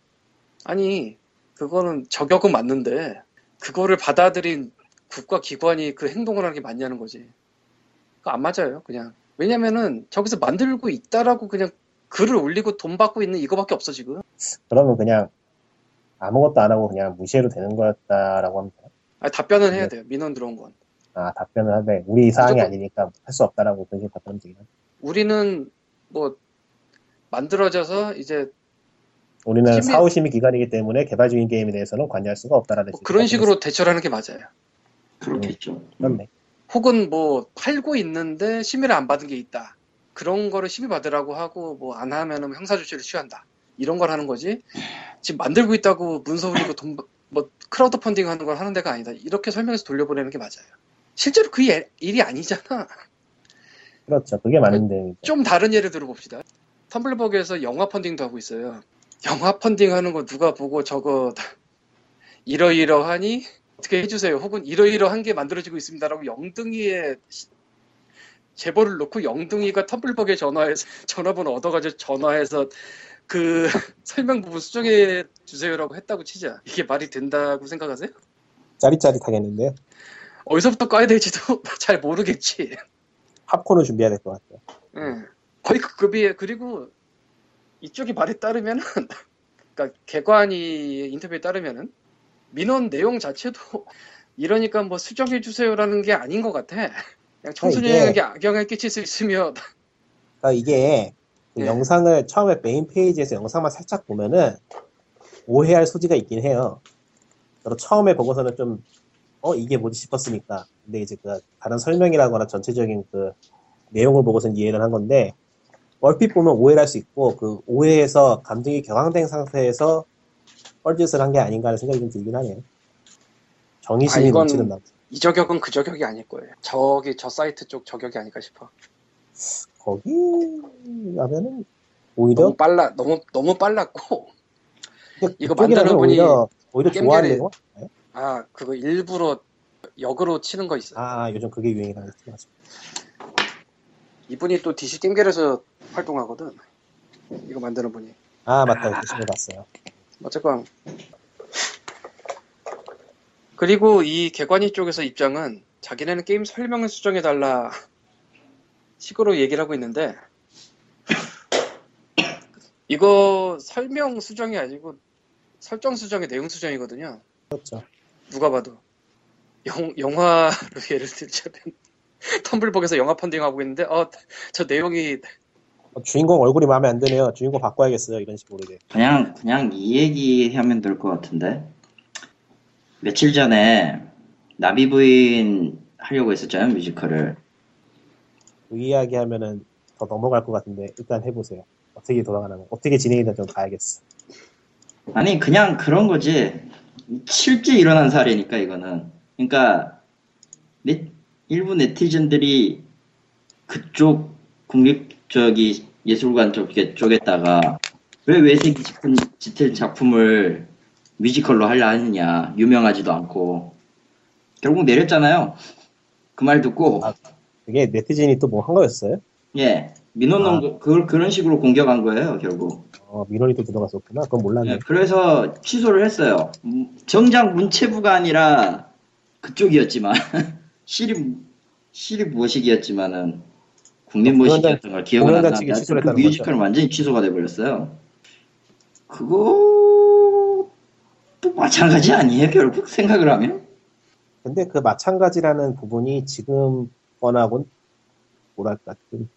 아니, 그거는 저격은 맞는데 그거를 받아들인 국가기관이 그 행동을 하는 게 맞냐는 거지. 그거 안 맞아요, 그냥. 왜냐면은 저기서 만들고 있다라고 그냥 글을 올리고 돈 받고 있는 이거밖에 없어, 지금. 그러면 그냥 아무것도 안 하고 그냥 무시해도 되는 거였다라고 합니다. 아, 답변은 해야 돼요, 민원 들어온 건. 아, 답변을 하되 우리 사항이 아니니까 할 수 없다라고 그런 식으로 답변드리나? 우리는 뭐 만들어져서 이제 우리는 심의... 사후 심의 기간이기 때문에 개발 중인 게임에 대해서는 관여할 수가 없다라는 뭐 그런 식으로 대처를 하는 게 맞아요. 그렇겠죠. 음, 그렇네. 혹은 뭐 팔고 있는데 심의를 안 받은 게 있다. 그런 거를 심의 받으라고 하고 뭐 안 하면은 형사 조치를 취한다. 이런 걸 하는 거지. 지금 만들고 있다고 문서 올리고 돈 뭐 크라우드 펀딩 하는 걸 하는 데가 아니다. 이렇게 설명해서 돌려보내는 게 맞아요. 실제로 그 일, 일이 아니잖아. 그렇죠. 그게 맞는데. 좀 다른 예를 들어봅시다. 텀블벅에서 영화 펀딩도 하고 있어요. 영화 펀딩 하는 거 누가 보고 저거 이러이러하니 어떻게 해주세요. 혹은 이러이러한 게 만들어지고 있습니다라고 영등이에 제보를 놓고 영등이가 텀블벅에 전화해서 전화번호 얻어가지고 전화해서 그 설명 부분 수정해 주세요라고 했다고 치자. 이게 말이 된다고 생각하세요? 짜릿짜릿하겠는데요. 어디서부터 까야 될지도 잘 모르겠지. 팝콘을 준비해야 될 것 같아요. 응. 거의 그 급이에요. 그리고 이쪽이 말에 따르면은, 그러니까 객관이 인터뷰에 따르면은 민원 내용 자체도 이러니까 뭐 수정해 주세요라는 게 아닌 것 같아. 그냥 청소년에게 악영향을 끼칠 수 있으며. 그러니까 이게 그 예. 영상을 처음에 메인 페이지에서 영상만 살짝 보면은 오해할 소지가 있긴 해요. 그리고 처음에 보고서는 좀 어 이게 뭐지 싶었으니까. 근데 이제 그 다른 설명이라거나 전체적인 그 내용을 보고서는 이해를 한 건데 얼핏 보면 오해를 할 수 있고 그 오해에서 감정이 격앙된 상태에서 뻘짓을 한 게 아닌가 하는 생각이 좀 들긴 하네요. 정의심이 넘치는 아, 이 저격은 그 저격이 아닐 거예요. 저기 저 사이트 쪽 저격이 아닐까 싶어. 거기 가면은 오히려 너무 빨라 너무 너무 빨랐고 이거 만드는 분이 오히려, 오히려 좋아하는 거? 네? 아, 그거 일부러 역으로 치는 거 있어요. 아, 요즘 그게 유행이라는 거 맞아. 이분이 또 디씨 띵겔에서 활동하거든. 이거 만드는 분이. 아, 맞다. 이거 신문 봤어요. 어쨌건 그리고 이 객관위 쪽에서 입장은 자기네는 게임 설명을 수정해달라 식으로 얘기를 하고 있는데 이거 설명 수정이 아니고 설정 수정의 내용 수정이거든요. 그렇죠. 누가 봐도 영, 영화로 예를 들자면 텀블벅에서 영화 펀딩하고 있는데 어, 저 내용이 주인공 얼굴이 마음에 안 드네요. 주인공 바꿔야겠어요. 이런 식으로. 이제. 그냥 그냥 이 얘기하면 될 것 같은데. 며칠 전에 나비부인 하려고 했었잖아요. 뮤지컬을. 이 이야기 하면은 더 넘어갈 것 같은데 일단 해보세요. 어떻게 돌아가나 어떻게 진행이 되나 좀 봐야겠어. 아니 그냥 그런 거지. 실제 일어난 사례니까 이거는. 그러니까 네, 일부 네티즌들이 그쪽 국립적이 예술관 쪽에, 쪽에다가 왜 외색이 짙은, 짙은 작품을 뮤지컬로 하려 하느냐. 유명하지도 않고. 결국 내렸잖아요. 그 말 듣고. 아, 그게 네티즌이 또 뭐 한 거였어요? 예. 민원 농구, 아. 그걸 그런 식으로 공격한 거예요, 결국. 어, 민원이 또 들어갔었구나. 그건 몰랐네. 예, 그래서 취소를 했어요. 정작 문체부가 아니라 그쪽이었지만, 시립, 시립 모식이었지만은, 국민 모식이었던 걸 기억을 안 나는데, 그 뮤지컬 완전히 취소가 돼버렸어요. 그거, 또 마찬가지 아니에요, 결국 생각을 하면? 근데 그 마찬가지라는 부분이 지금 번하고는 뭐랄까 좀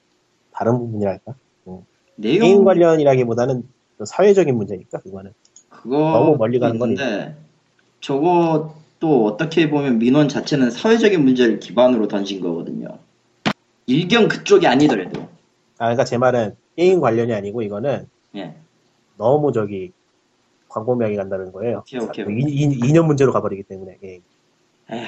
다른 부분이랄까 뭐 내용... 게임 관련이라기보다는 사회적인 문제니까 그거는 그거 너무 멀리 가는 건데 저거 또 어떻게 보면 민원 자체는 사회적인 문제를 기반으로 던진 거거든요. 일견 그쪽이 아니더라도 아 그러니까 제 말은 게임 관련이 아니고 이거는 예. 너무 저기 광범위하게 간다는 거예요. 오케이, 오케이, 오케이. 이, 이, 이념 문제로 가버리기 때문에 예. 에휴.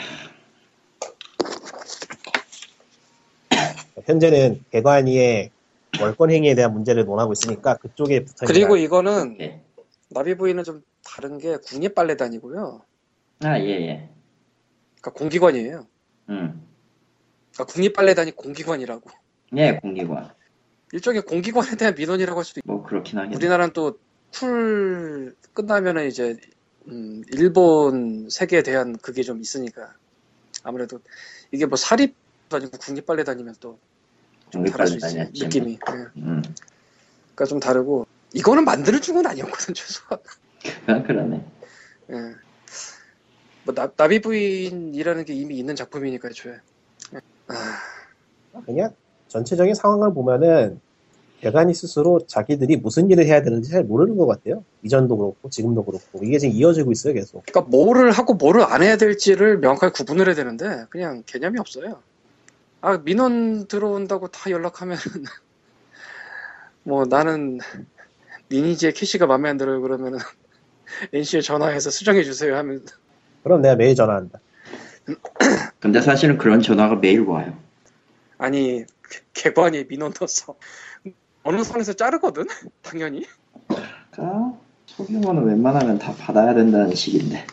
현재는 개관위의 월권행위에 대한 문제를 논하고 있으니까 그쪽에 붙어있는 그리고 이거는 네. 나비부인은 좀 다른 게 국립발레단이고요. 아 예예. 예. 그러니까 공기관이에요. 음. 그러니까 국립발레단이 공기관이라고. 예 공기관. 일종의 공기관에 대한 민원이라고 할 수도 있고. 뭐 그렇긴 하겠네. 우리나라는 또 쿨 끝나면은 이제 음, 일본 세계에 대한 그게 좀 있으니까 아무래도 이게 뭐 사립 아니고 국립발레 다니면 또 좀 다를 수 있지 느낌이. 음. 그러니까 좀 다르고 이거는 만드는 중은 아니었거든 최소한. 아, 그러네. 예. 뭐 나, 나비부인이라는 게 이미 있는 작품이니까 애초에. 아. 그냥 전체적인 상황을 보면은 대단히 스스로 자기들이 무슨 일을 해야 되는지 잘 모르는 것 같아요. 이전도 그렇고 지금도 그렇고 이게 지금 이어지고 있어요 계속. 그러니까 뭐를 하고 뭐를 안 해야 될지를 명확하게 구분을 해야 되는데 그냥 개념이 없어요. 아 민원 들어온다고 다 연락하면 뭐 나는 미니지의 캐시가 마음에 안 들어요 그러면 엔씨에 전화해서 수정해 주세요 하면 그럼 내가 매일 전화한다. 근데 사실은 그런 전화가 매일 와요. 아니 개관이 민원 넣어서 어느 선에서 자르거든? 당연히. 그러니까 소규모는 웬만하면 다 받아야 된다는 식인데.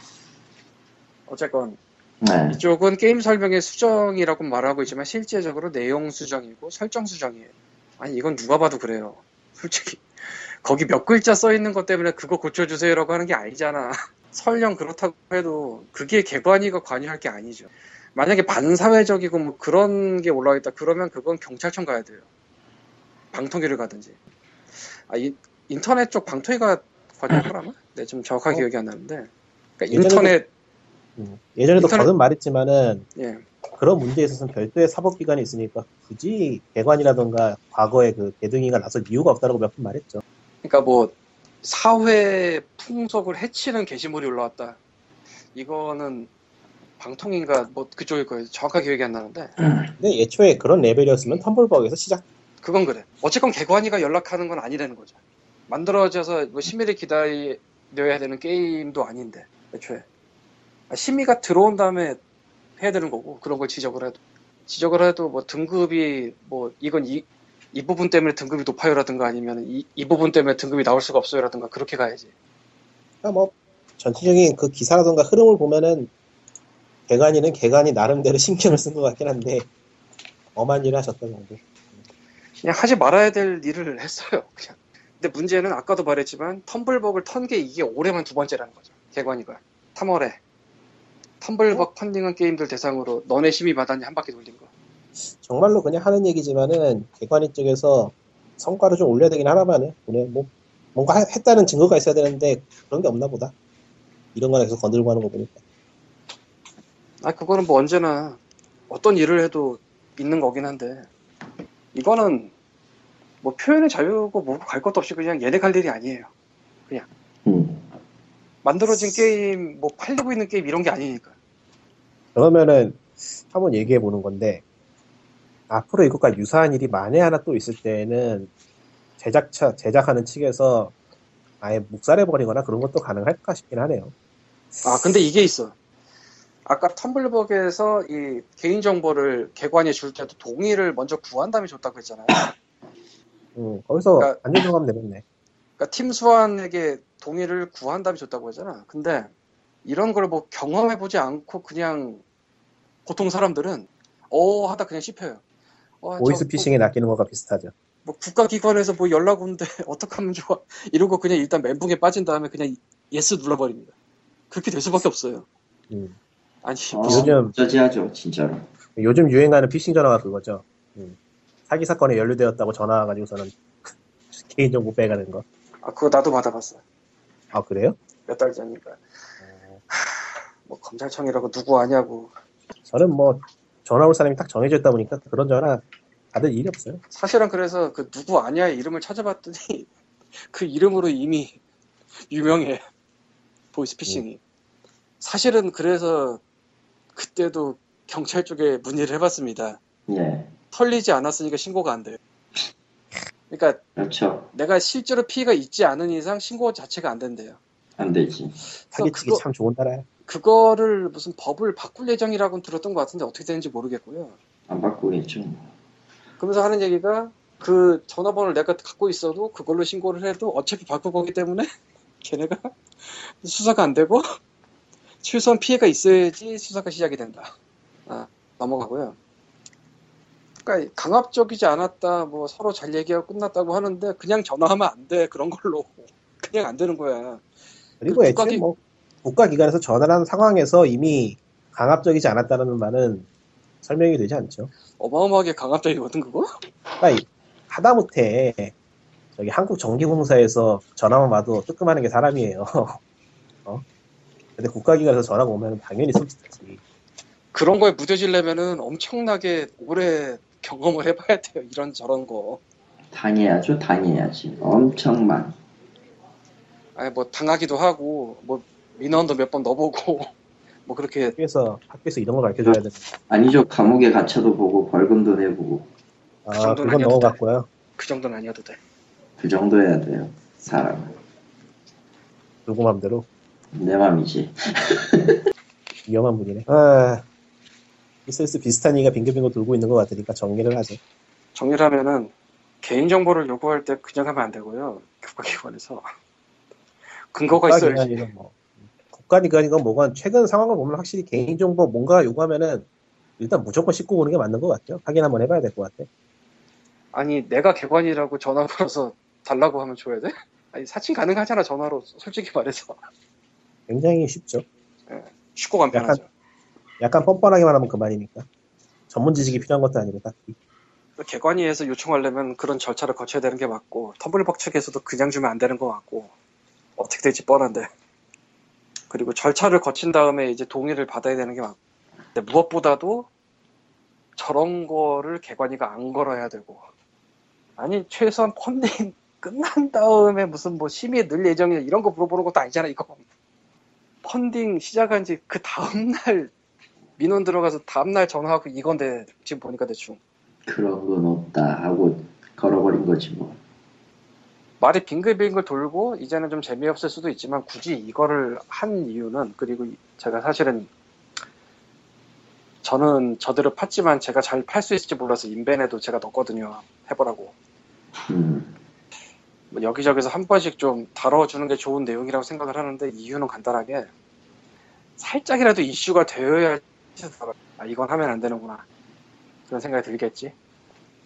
어쨌건 네. 이쪽은 게임 설명의 수정이라고 말하고 있지만 실제적으로 내용 수정이고 설정 수정이에요. 아니 이건 누가 봐도 그래요. 솔직히 거기 몇 글자 써있는 것 때문에 그거 고쳐주세요라고 하는 게 아니잖아. 설령 그렇다고 해도 그게 개관이가 관여할 게 아니죠. 만약에 반사회적이고 뭐 그런 게 올라와 있다 그러면 그건 경찰청 가야 돼요. 방통위를 가든지. 아, 이, 인터넷 쪽 방통위가 관여하더라나? 네, 좀 정확하게 어? 기억이 안 나는데. 그러니까 예전에도, 인터넷. 음, 예전에도 인터넷, 거듭 말했지만은, 예. 그런 문제에 있어서는 별도의 사법기관이 있으니까 굳이 개관이라던가 과거에 그 개등이가 나설 이유가 없다라고 몇 번 말했죠. 그러니까 뭐, 사회 풍속을 해치는 게시물이 올라왔다. 이거는 방통위인가 뭐 그쪽일 거예요. 정확하게 기억이 안 나는데. 근데 애초에 그런 레벨이었으면 텀블벅에서 시작. 그건 그래. 어쨌건 개관이가 연락하는 건 아니라는 거죠. 만들어져서 뭐 심의를 기다려야 되는 게임도 아닌데, 애초에. 심의가 들어온 다음에 해야 되는 거고, 그런 걸 지적을 해도. 지적을 해도 뭐 등급이, 뭐, 이건 이, 이 부분 때문에 등급이 높아요라든가 아니면 이, 이 부분 때문에 등급이 나올 수가 없어요라든가 그렇게 가야지. 그러니까 뭐, 전체적인 그 기사라든가 흐름을 보면은 개관이는 개관이 나름대로 신경을 쓴 것 같긴 한데, 엄한 일을 하셨다 정도. 그냥 하지 말아야 될 일을 했어요. 그냥. 근데 문제는 아까도 말했지만 텀블벅을 턴 게 이게 올해만 두 번째라는 거죠. 개관이가. 삼월에. 텀블벅 펀딩한 게임들 대상으로 너네 심의 받았니 한 바퀴 돌린 거. 정말로 그냥 하는 얘기지만은 개관이 쪽에서 성과를 좀 올려야 되긴 하나만은. 오늘 뭐 뭔가 했다는 증거가 있어야 되는데 그런 게 없나 보다. 이런 걸 계속 건들고 하는 거 보니까. 아, 그거는 뭐 언제나 어떤 일을 해도 있는 거긴 한데, 이거는 뭐 표현의 자유고 뭐고 갈 것도 없이 그냥 얘네 갈 일이 아니에요. 그냥 음. 만들어진 게임, 뭐 팔리고 있는 게임 이런 게 아니니까. 그러면은 한번 얘기해 보는 건데, 앞으로 이것과 유사한 일이 만에 하나 또 있을 때는 제작처, 제작하는 측에서 아예 묵살해버리거나 그런 것도 가능할까 싶긴 하네요. 아, 근데 이게 있어. 아까 텀블벅에서 이 개인정보를 개관이 줄 때도 동의를 먼저 구한 다음에 줬다고 했잖아요. 음, 거기서 그러니까, 안 인정하면 되겠네. 그러니까 팀 수완에게 동의를 구한 다음에 줬다고 했잖아. 근데 이런 걸 뭐 경험해보지 않고 그냥 보통 사람들은 어 하다 그냥 씹혀요. 어, 보이스피싱에 뭐, 낚이는 거가 비슷하죠. 뭐 국가기관에서 뭐 연락 온데 어떡하면 좋아 이러고 그냥 일단 멘붕에 빠진 다음에 그냥 예스 눌러버립니다. 그렇게 될 수밖에 없어요. 음. 아니 어, 요즘 짜지하죠 진짜로. 요즘 유행하는 피싱 전화가 그거죠. 음. 사기 사건에 연루되었다고 전화 와가지고서는 개인정보 빼가는 거. 아 그거 나도 받아봤어요. 아 그래요? 몇 달 전이니까. 어... 하, 뭐 검찰청이라고 누구 아냐고. 저는 뭐 전화 올 사람이 딱 정해져 있다 보니까 그런 전화 받을 일이 없어요. 사실은 그래서 그 누구 아냐의 이름을 찾아봤더니 그 이름으로 이미 유명해. 보이스피싱이. 음. 사실은 그래서 그때도 경찰 쪽에 문의를 해봤습니다. 네. 털리지 않았으니까 신고가 안 돼요. 그러니까 그렇죠. 내가 실제로 피해가 있지 않은 이상 신고 자체가 안 된대요. 안 되지. 사기치기 참 좋은 나라야. 그거를 무슨 법을 바꿀 예정이라고는 들었던 것 같은데 어떻게 되는지 모르겠고요. 안 바꾸겠죠. 그러면서 하는 얘기가 그 전화번호를 내가 갖고 있어도 그걸로 신고를 해도 어차피 바꿀 거기 때문에 걔네가 수사가 안 되고 최소한 피해가 있어야지 수사가 시작이 된다. 아, 넘어가고요. 그러니까 강압적이지 않았다, 뭐 서로 잘 얘기하고 끝났다고 하는데 그냥 전화하면 안 돼 그런 걸로 그냥 안 되는 거야. 그리고 그 애초에 뭐 국가기관에서 전화하는 상황에서 이미 강압적이지 않았다는 말은 설명이 되지 않죠. 어마어마하게 강압적이거든 그거? 그러니까 하다못해 저기 한국전기공사에서 전화만 와도 뜨끔하는 게 사람이에요. 어? 근데 국가기관에서 전화가 오면 당연히 솔직하지. 그런 거에 무뎌지려면은 엄청나게 오래 경험을 해봐야 돼요. 이런 저런 거. 당해야죠. 당해야지. 엄청만. 아니 뭐 당하기도 하고 뭐 민원도 몇 번 넣어보고 뭐 그렇게 학교에서 학교에서 이런 걸 가르쳐줘야 돼. 아니죠. 감옥에 갇혀도 보고 벌금도 내보고. 아 그 정도는 그건 넘어갔고요. 그 정도는 아니어도 돼. 그 정도 해야 돼요. 사람은. 누구 맘대로? 내 맘이지. 위험한 분이네. 아 있을수 비슷한 얘기가 빙글빙글 돌고 있는 것 같으니까 정리를 하죠. 정리를 하면은 개인정보를 요구할 때 그냥 하면 안 되고요. 국가기관에서. 근거가 있어야지. 뭐. 국가기관이건 뭐건 최근 상황을 보면 확실히 개인정보 뭔가 요구하면은 일단 무조건 씻고 오는 게 맞는 것 같죠. 확인 한번 해봐야 될 것 같아. 아니 내가 개관이라고 전화 걸어서 달라고 하면 줘야 돼? 아니 사칭 가능하잖아 전화로 솔직히 말해서. 굉장히 쉽죠. 네, 쉽고 간편하죠. 약간, 약간 뻔뻔하게만 하면 그만이니까. 전문 지식이 필요한 것도 아니고 딱히. 개관위에서 요청하려면 그런 절차를 거쳐야 되는 게 맞고 텀블벅 측에서도 그냥 주면 안 되는 것 같고 어떻게 될지 뻔한데. 그리고 절차를 거친 다음에 이제 동의를 받아야 되는 게 맞고. 근데 무엇보다도 저런 거를 개관위가 안 걸어야 되고. 아니 최소한 펀딩 끝난 다음에 무슨 뭐 심의 늘 예정이냐 이런 거 물어보는 것도 아니잖아 이거. 펀딩 시작한 지 그 다음날 민원 들어가서 다음날 전화하고 이건데 지금 보니까 대충 그런 건 없다 하고 걸어버린 거지 뭐. 말이 빙글빙글 돌고 이제는 좀 재미없을 수도 있지만 굳이 이거를 한 이유는, 그리고 제가 사실은 저는 저들을 팠지만 제가 잘 팔 수 있을지 몰라서 인벤에도 제가 넣었거든요. 해보라고. 음. 뭐 여기저기서 한 번씩 좀 다뤄주는 게 좋은 내용이라고 생각을 하는데 이유는 간단하게 살짝이라도 이슈가 되어야 아, 이건 하면 안 되는구나 그런 생각이 들겠지.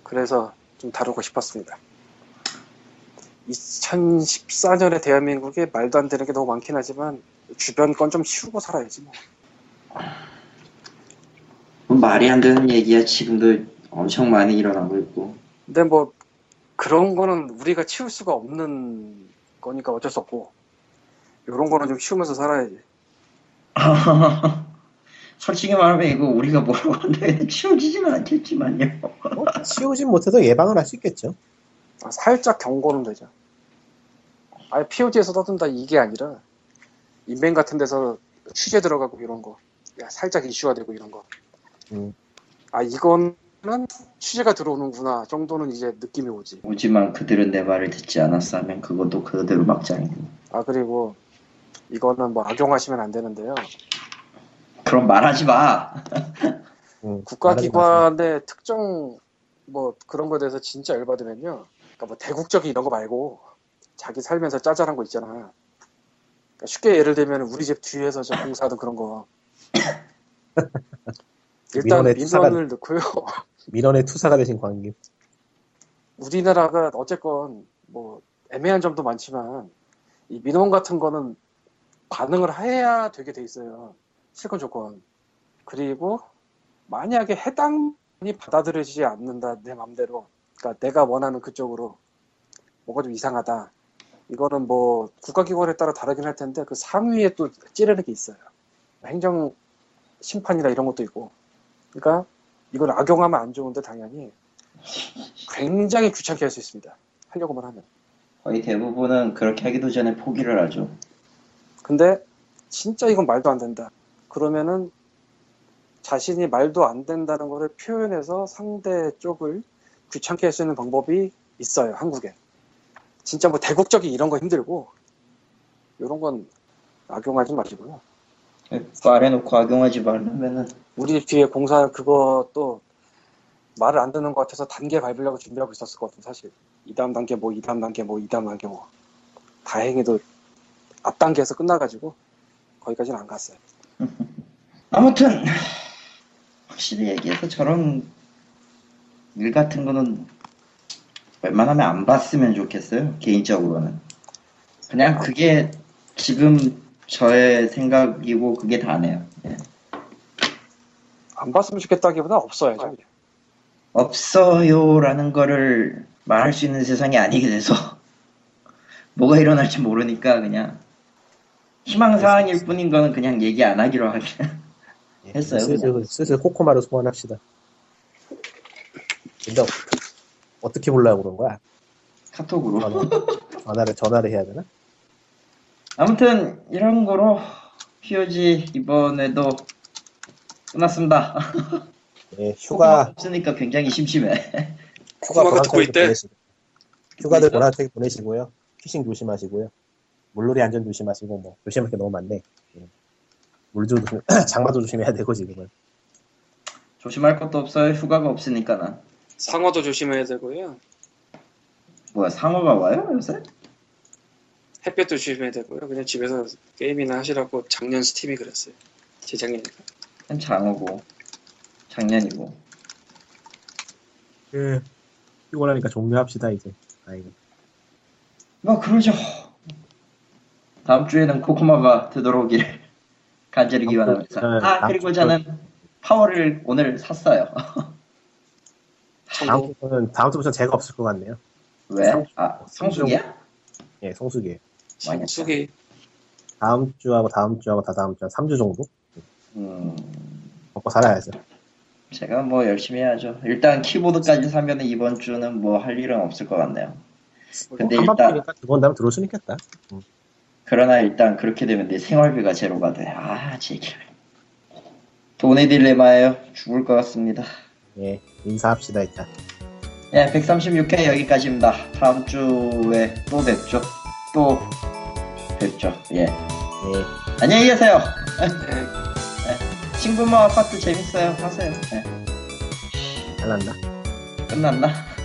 그래서 좀 다루고 싶었습니다. 이천십사 년에 대한민국에 말도 안 되는 게 너무 많긴 하지만 주변 건 좀 치우고 살아야지 뭐. 말이 안 되는 얘기야. 지금도 엄청 많이 일어나고 있고. 근데 뭐 그런 거는 우리가 치울 수가 없는 거니까 어쩔 수 없고 이런 거는 좀 쉬우면서 살아야지. 솔직히 말하면 이거 우리가 뭐라고 한다는데 치우지지는 않겠지만요. 뭐, 치우진 못해도 예방을 할 수 있겠죠. 아, 살짝 경고는 되죠. 아예 피오지에서 떠든다 이게 아니라 인벤 같은 데서 취재 들어가고 이런 거 야, 살짝 이슈화 되고 이런 거. 음. 아 이거는 취재가 들어오는구나 정도는 이제 느낌이 오지. 오지만 그들은 내 말을 듣지 않았어 하면 그것도 그대로 막장이고. 아 그리고 이거는 뭐 악용하시면 안 되는데요. 그럼 말하지 마. 음, 국가기관의 특정 뭐 그런 거에 대해서 진짜 열받으면요. 그러니까 뭐 대국적인 이런 거 말고 자기 살면서 짜잘한 거 있잖아. 그러니까 쉽게 예를 들면 우리 집 뒤에서 저 공사하던 그런 거. 일단 민원을 투사가, 넣고요. 민원의 투사가 되신 관계. 우리나라가 어쨌건 뭐 애매한 점도 많지만 이 민원 같은 거는 반응을 해야 되게 돼 있어요. 실권 조건. 그리고 만약에 해당이 받아들여지지 않는다 내 맘대로. 그러니까 내가 원하는 그쪽으로 뭐가 좀 이상하다. 이거는 뭐 국가기관에 따라 다르긴 할 텐데 그 상위에 또 찌르는 게 있어요. 행정 심판이나 이런 것도 있고. 그러니까 이걸 악용하면 안 좋은데 당연히 굉장히 귀찮게 할 수 있습니다. 하려고만 하면. 거의 대부분은 그렇게 하기도 전에 포기를 하죠. 근데 진짜 이건 말도 안 된다. 그러면은 자신이 말도 안 된다는 거를 표현해서 상대 쪽을 귀찮게 할 수 있는 방법이 있어요. 한국에. 진짜 뭐 대국적인 이런 거 힘들고 이런 건 악용하지 마시고요. 말해놓고 악용하지 말라면은 우리 뒤에 공사 그것도 말을 안 듣는 것 같아서 단계 밟으려고 준비하고 있었을 것 같은 사실. 이 다음 단계 뭐, 이 다음 단계 뭐, 이 다음 단계 뭐. 다행히도 앞 단계에서 끝나가지고 거기까지는 안 갔어요. 아무튼 확실히 얘기해서 저런 일 같은 거는 웬만하면 안 봤으면 좋겠어요. 개인적으로는 그냥 그게 지금 저의 생각이고 그게 다네요. 예. 안 봤으면 좋겠다기보다 없어야죠. 없어요라는 거를 말할 수 있는 세상이 아니게 돼서 뭐가 일어날지 모르니까 그냥 희망사항일 뿐인 거는 그냥 얘기 안 하기로 하긴 예, 했어요. 슬슬, 슬슬 코코마로 소환합시다. 근데 어떻게 보려고 그런 거야? 카톡으로. 전화, 전화를, 전화를 해야 되나? 아무튼 이런 거로 피오지 이번에도 끝났습니다. 예, 휴가 없으니까 굉장히 심심해. 휴가 보내시고 휴가들 보내시고 보내시고요. 피싱 조심하시고요. 물놀이 안전 조심하시고 뭐 조심할 게 너무 많네. 물도 조심, 장마도 조심해야 되고 지금은. 조심할 것도 없어요. 휴가가 없으니까 난. 상어도 조심해야 되고요. 뭐야 상어가 와요 요새? 햇볕도 조심해야 되고요. 그냥 집에서 게임이나 하시라고 작년 스팀이 그랬어요. 재작년이니까. 장어고 작년이고. 그 피곤하니까 종료합시다 이제. 아이고. 뭐 그러죠. 다음 주에는 코코마가 되돌아오길 간절히 기원합니다. 아 그리고 저는 파워를 오늘 샀어요. 다음 주는 다음 주부터 제가 없을 것 같네요. 왜? 아 성수기야? 예, 성수기예요. 성수기. 다음 주하고 다음 주하고 다 다음 주 한 삼 주 정도. 음. 먹고 살아야죠. 제가 뭐 열심히 해야죠. 일단 키보드까지 사면은 이번 주는 뭐 할 일은 없을 것 같네요. 근데 일단 이번 다음 들어올 수 있겠다. 음. 그러나 일단 그렇게 되면 내 생활비가 제로가 돼. 아, 제길. 돈의 딜레마예요. 죽을 것 같습니다. 예, 인사합시다 일단. 예, 백삼십육 회 여기까지입니다. 다음 주에 또 뵙죠. 또 뵙죠. 예. 예. 안녕히 계세요. 예. 친구 모아 아파트 재밌어요. 하세요. 예. 잘난다. 끝났나?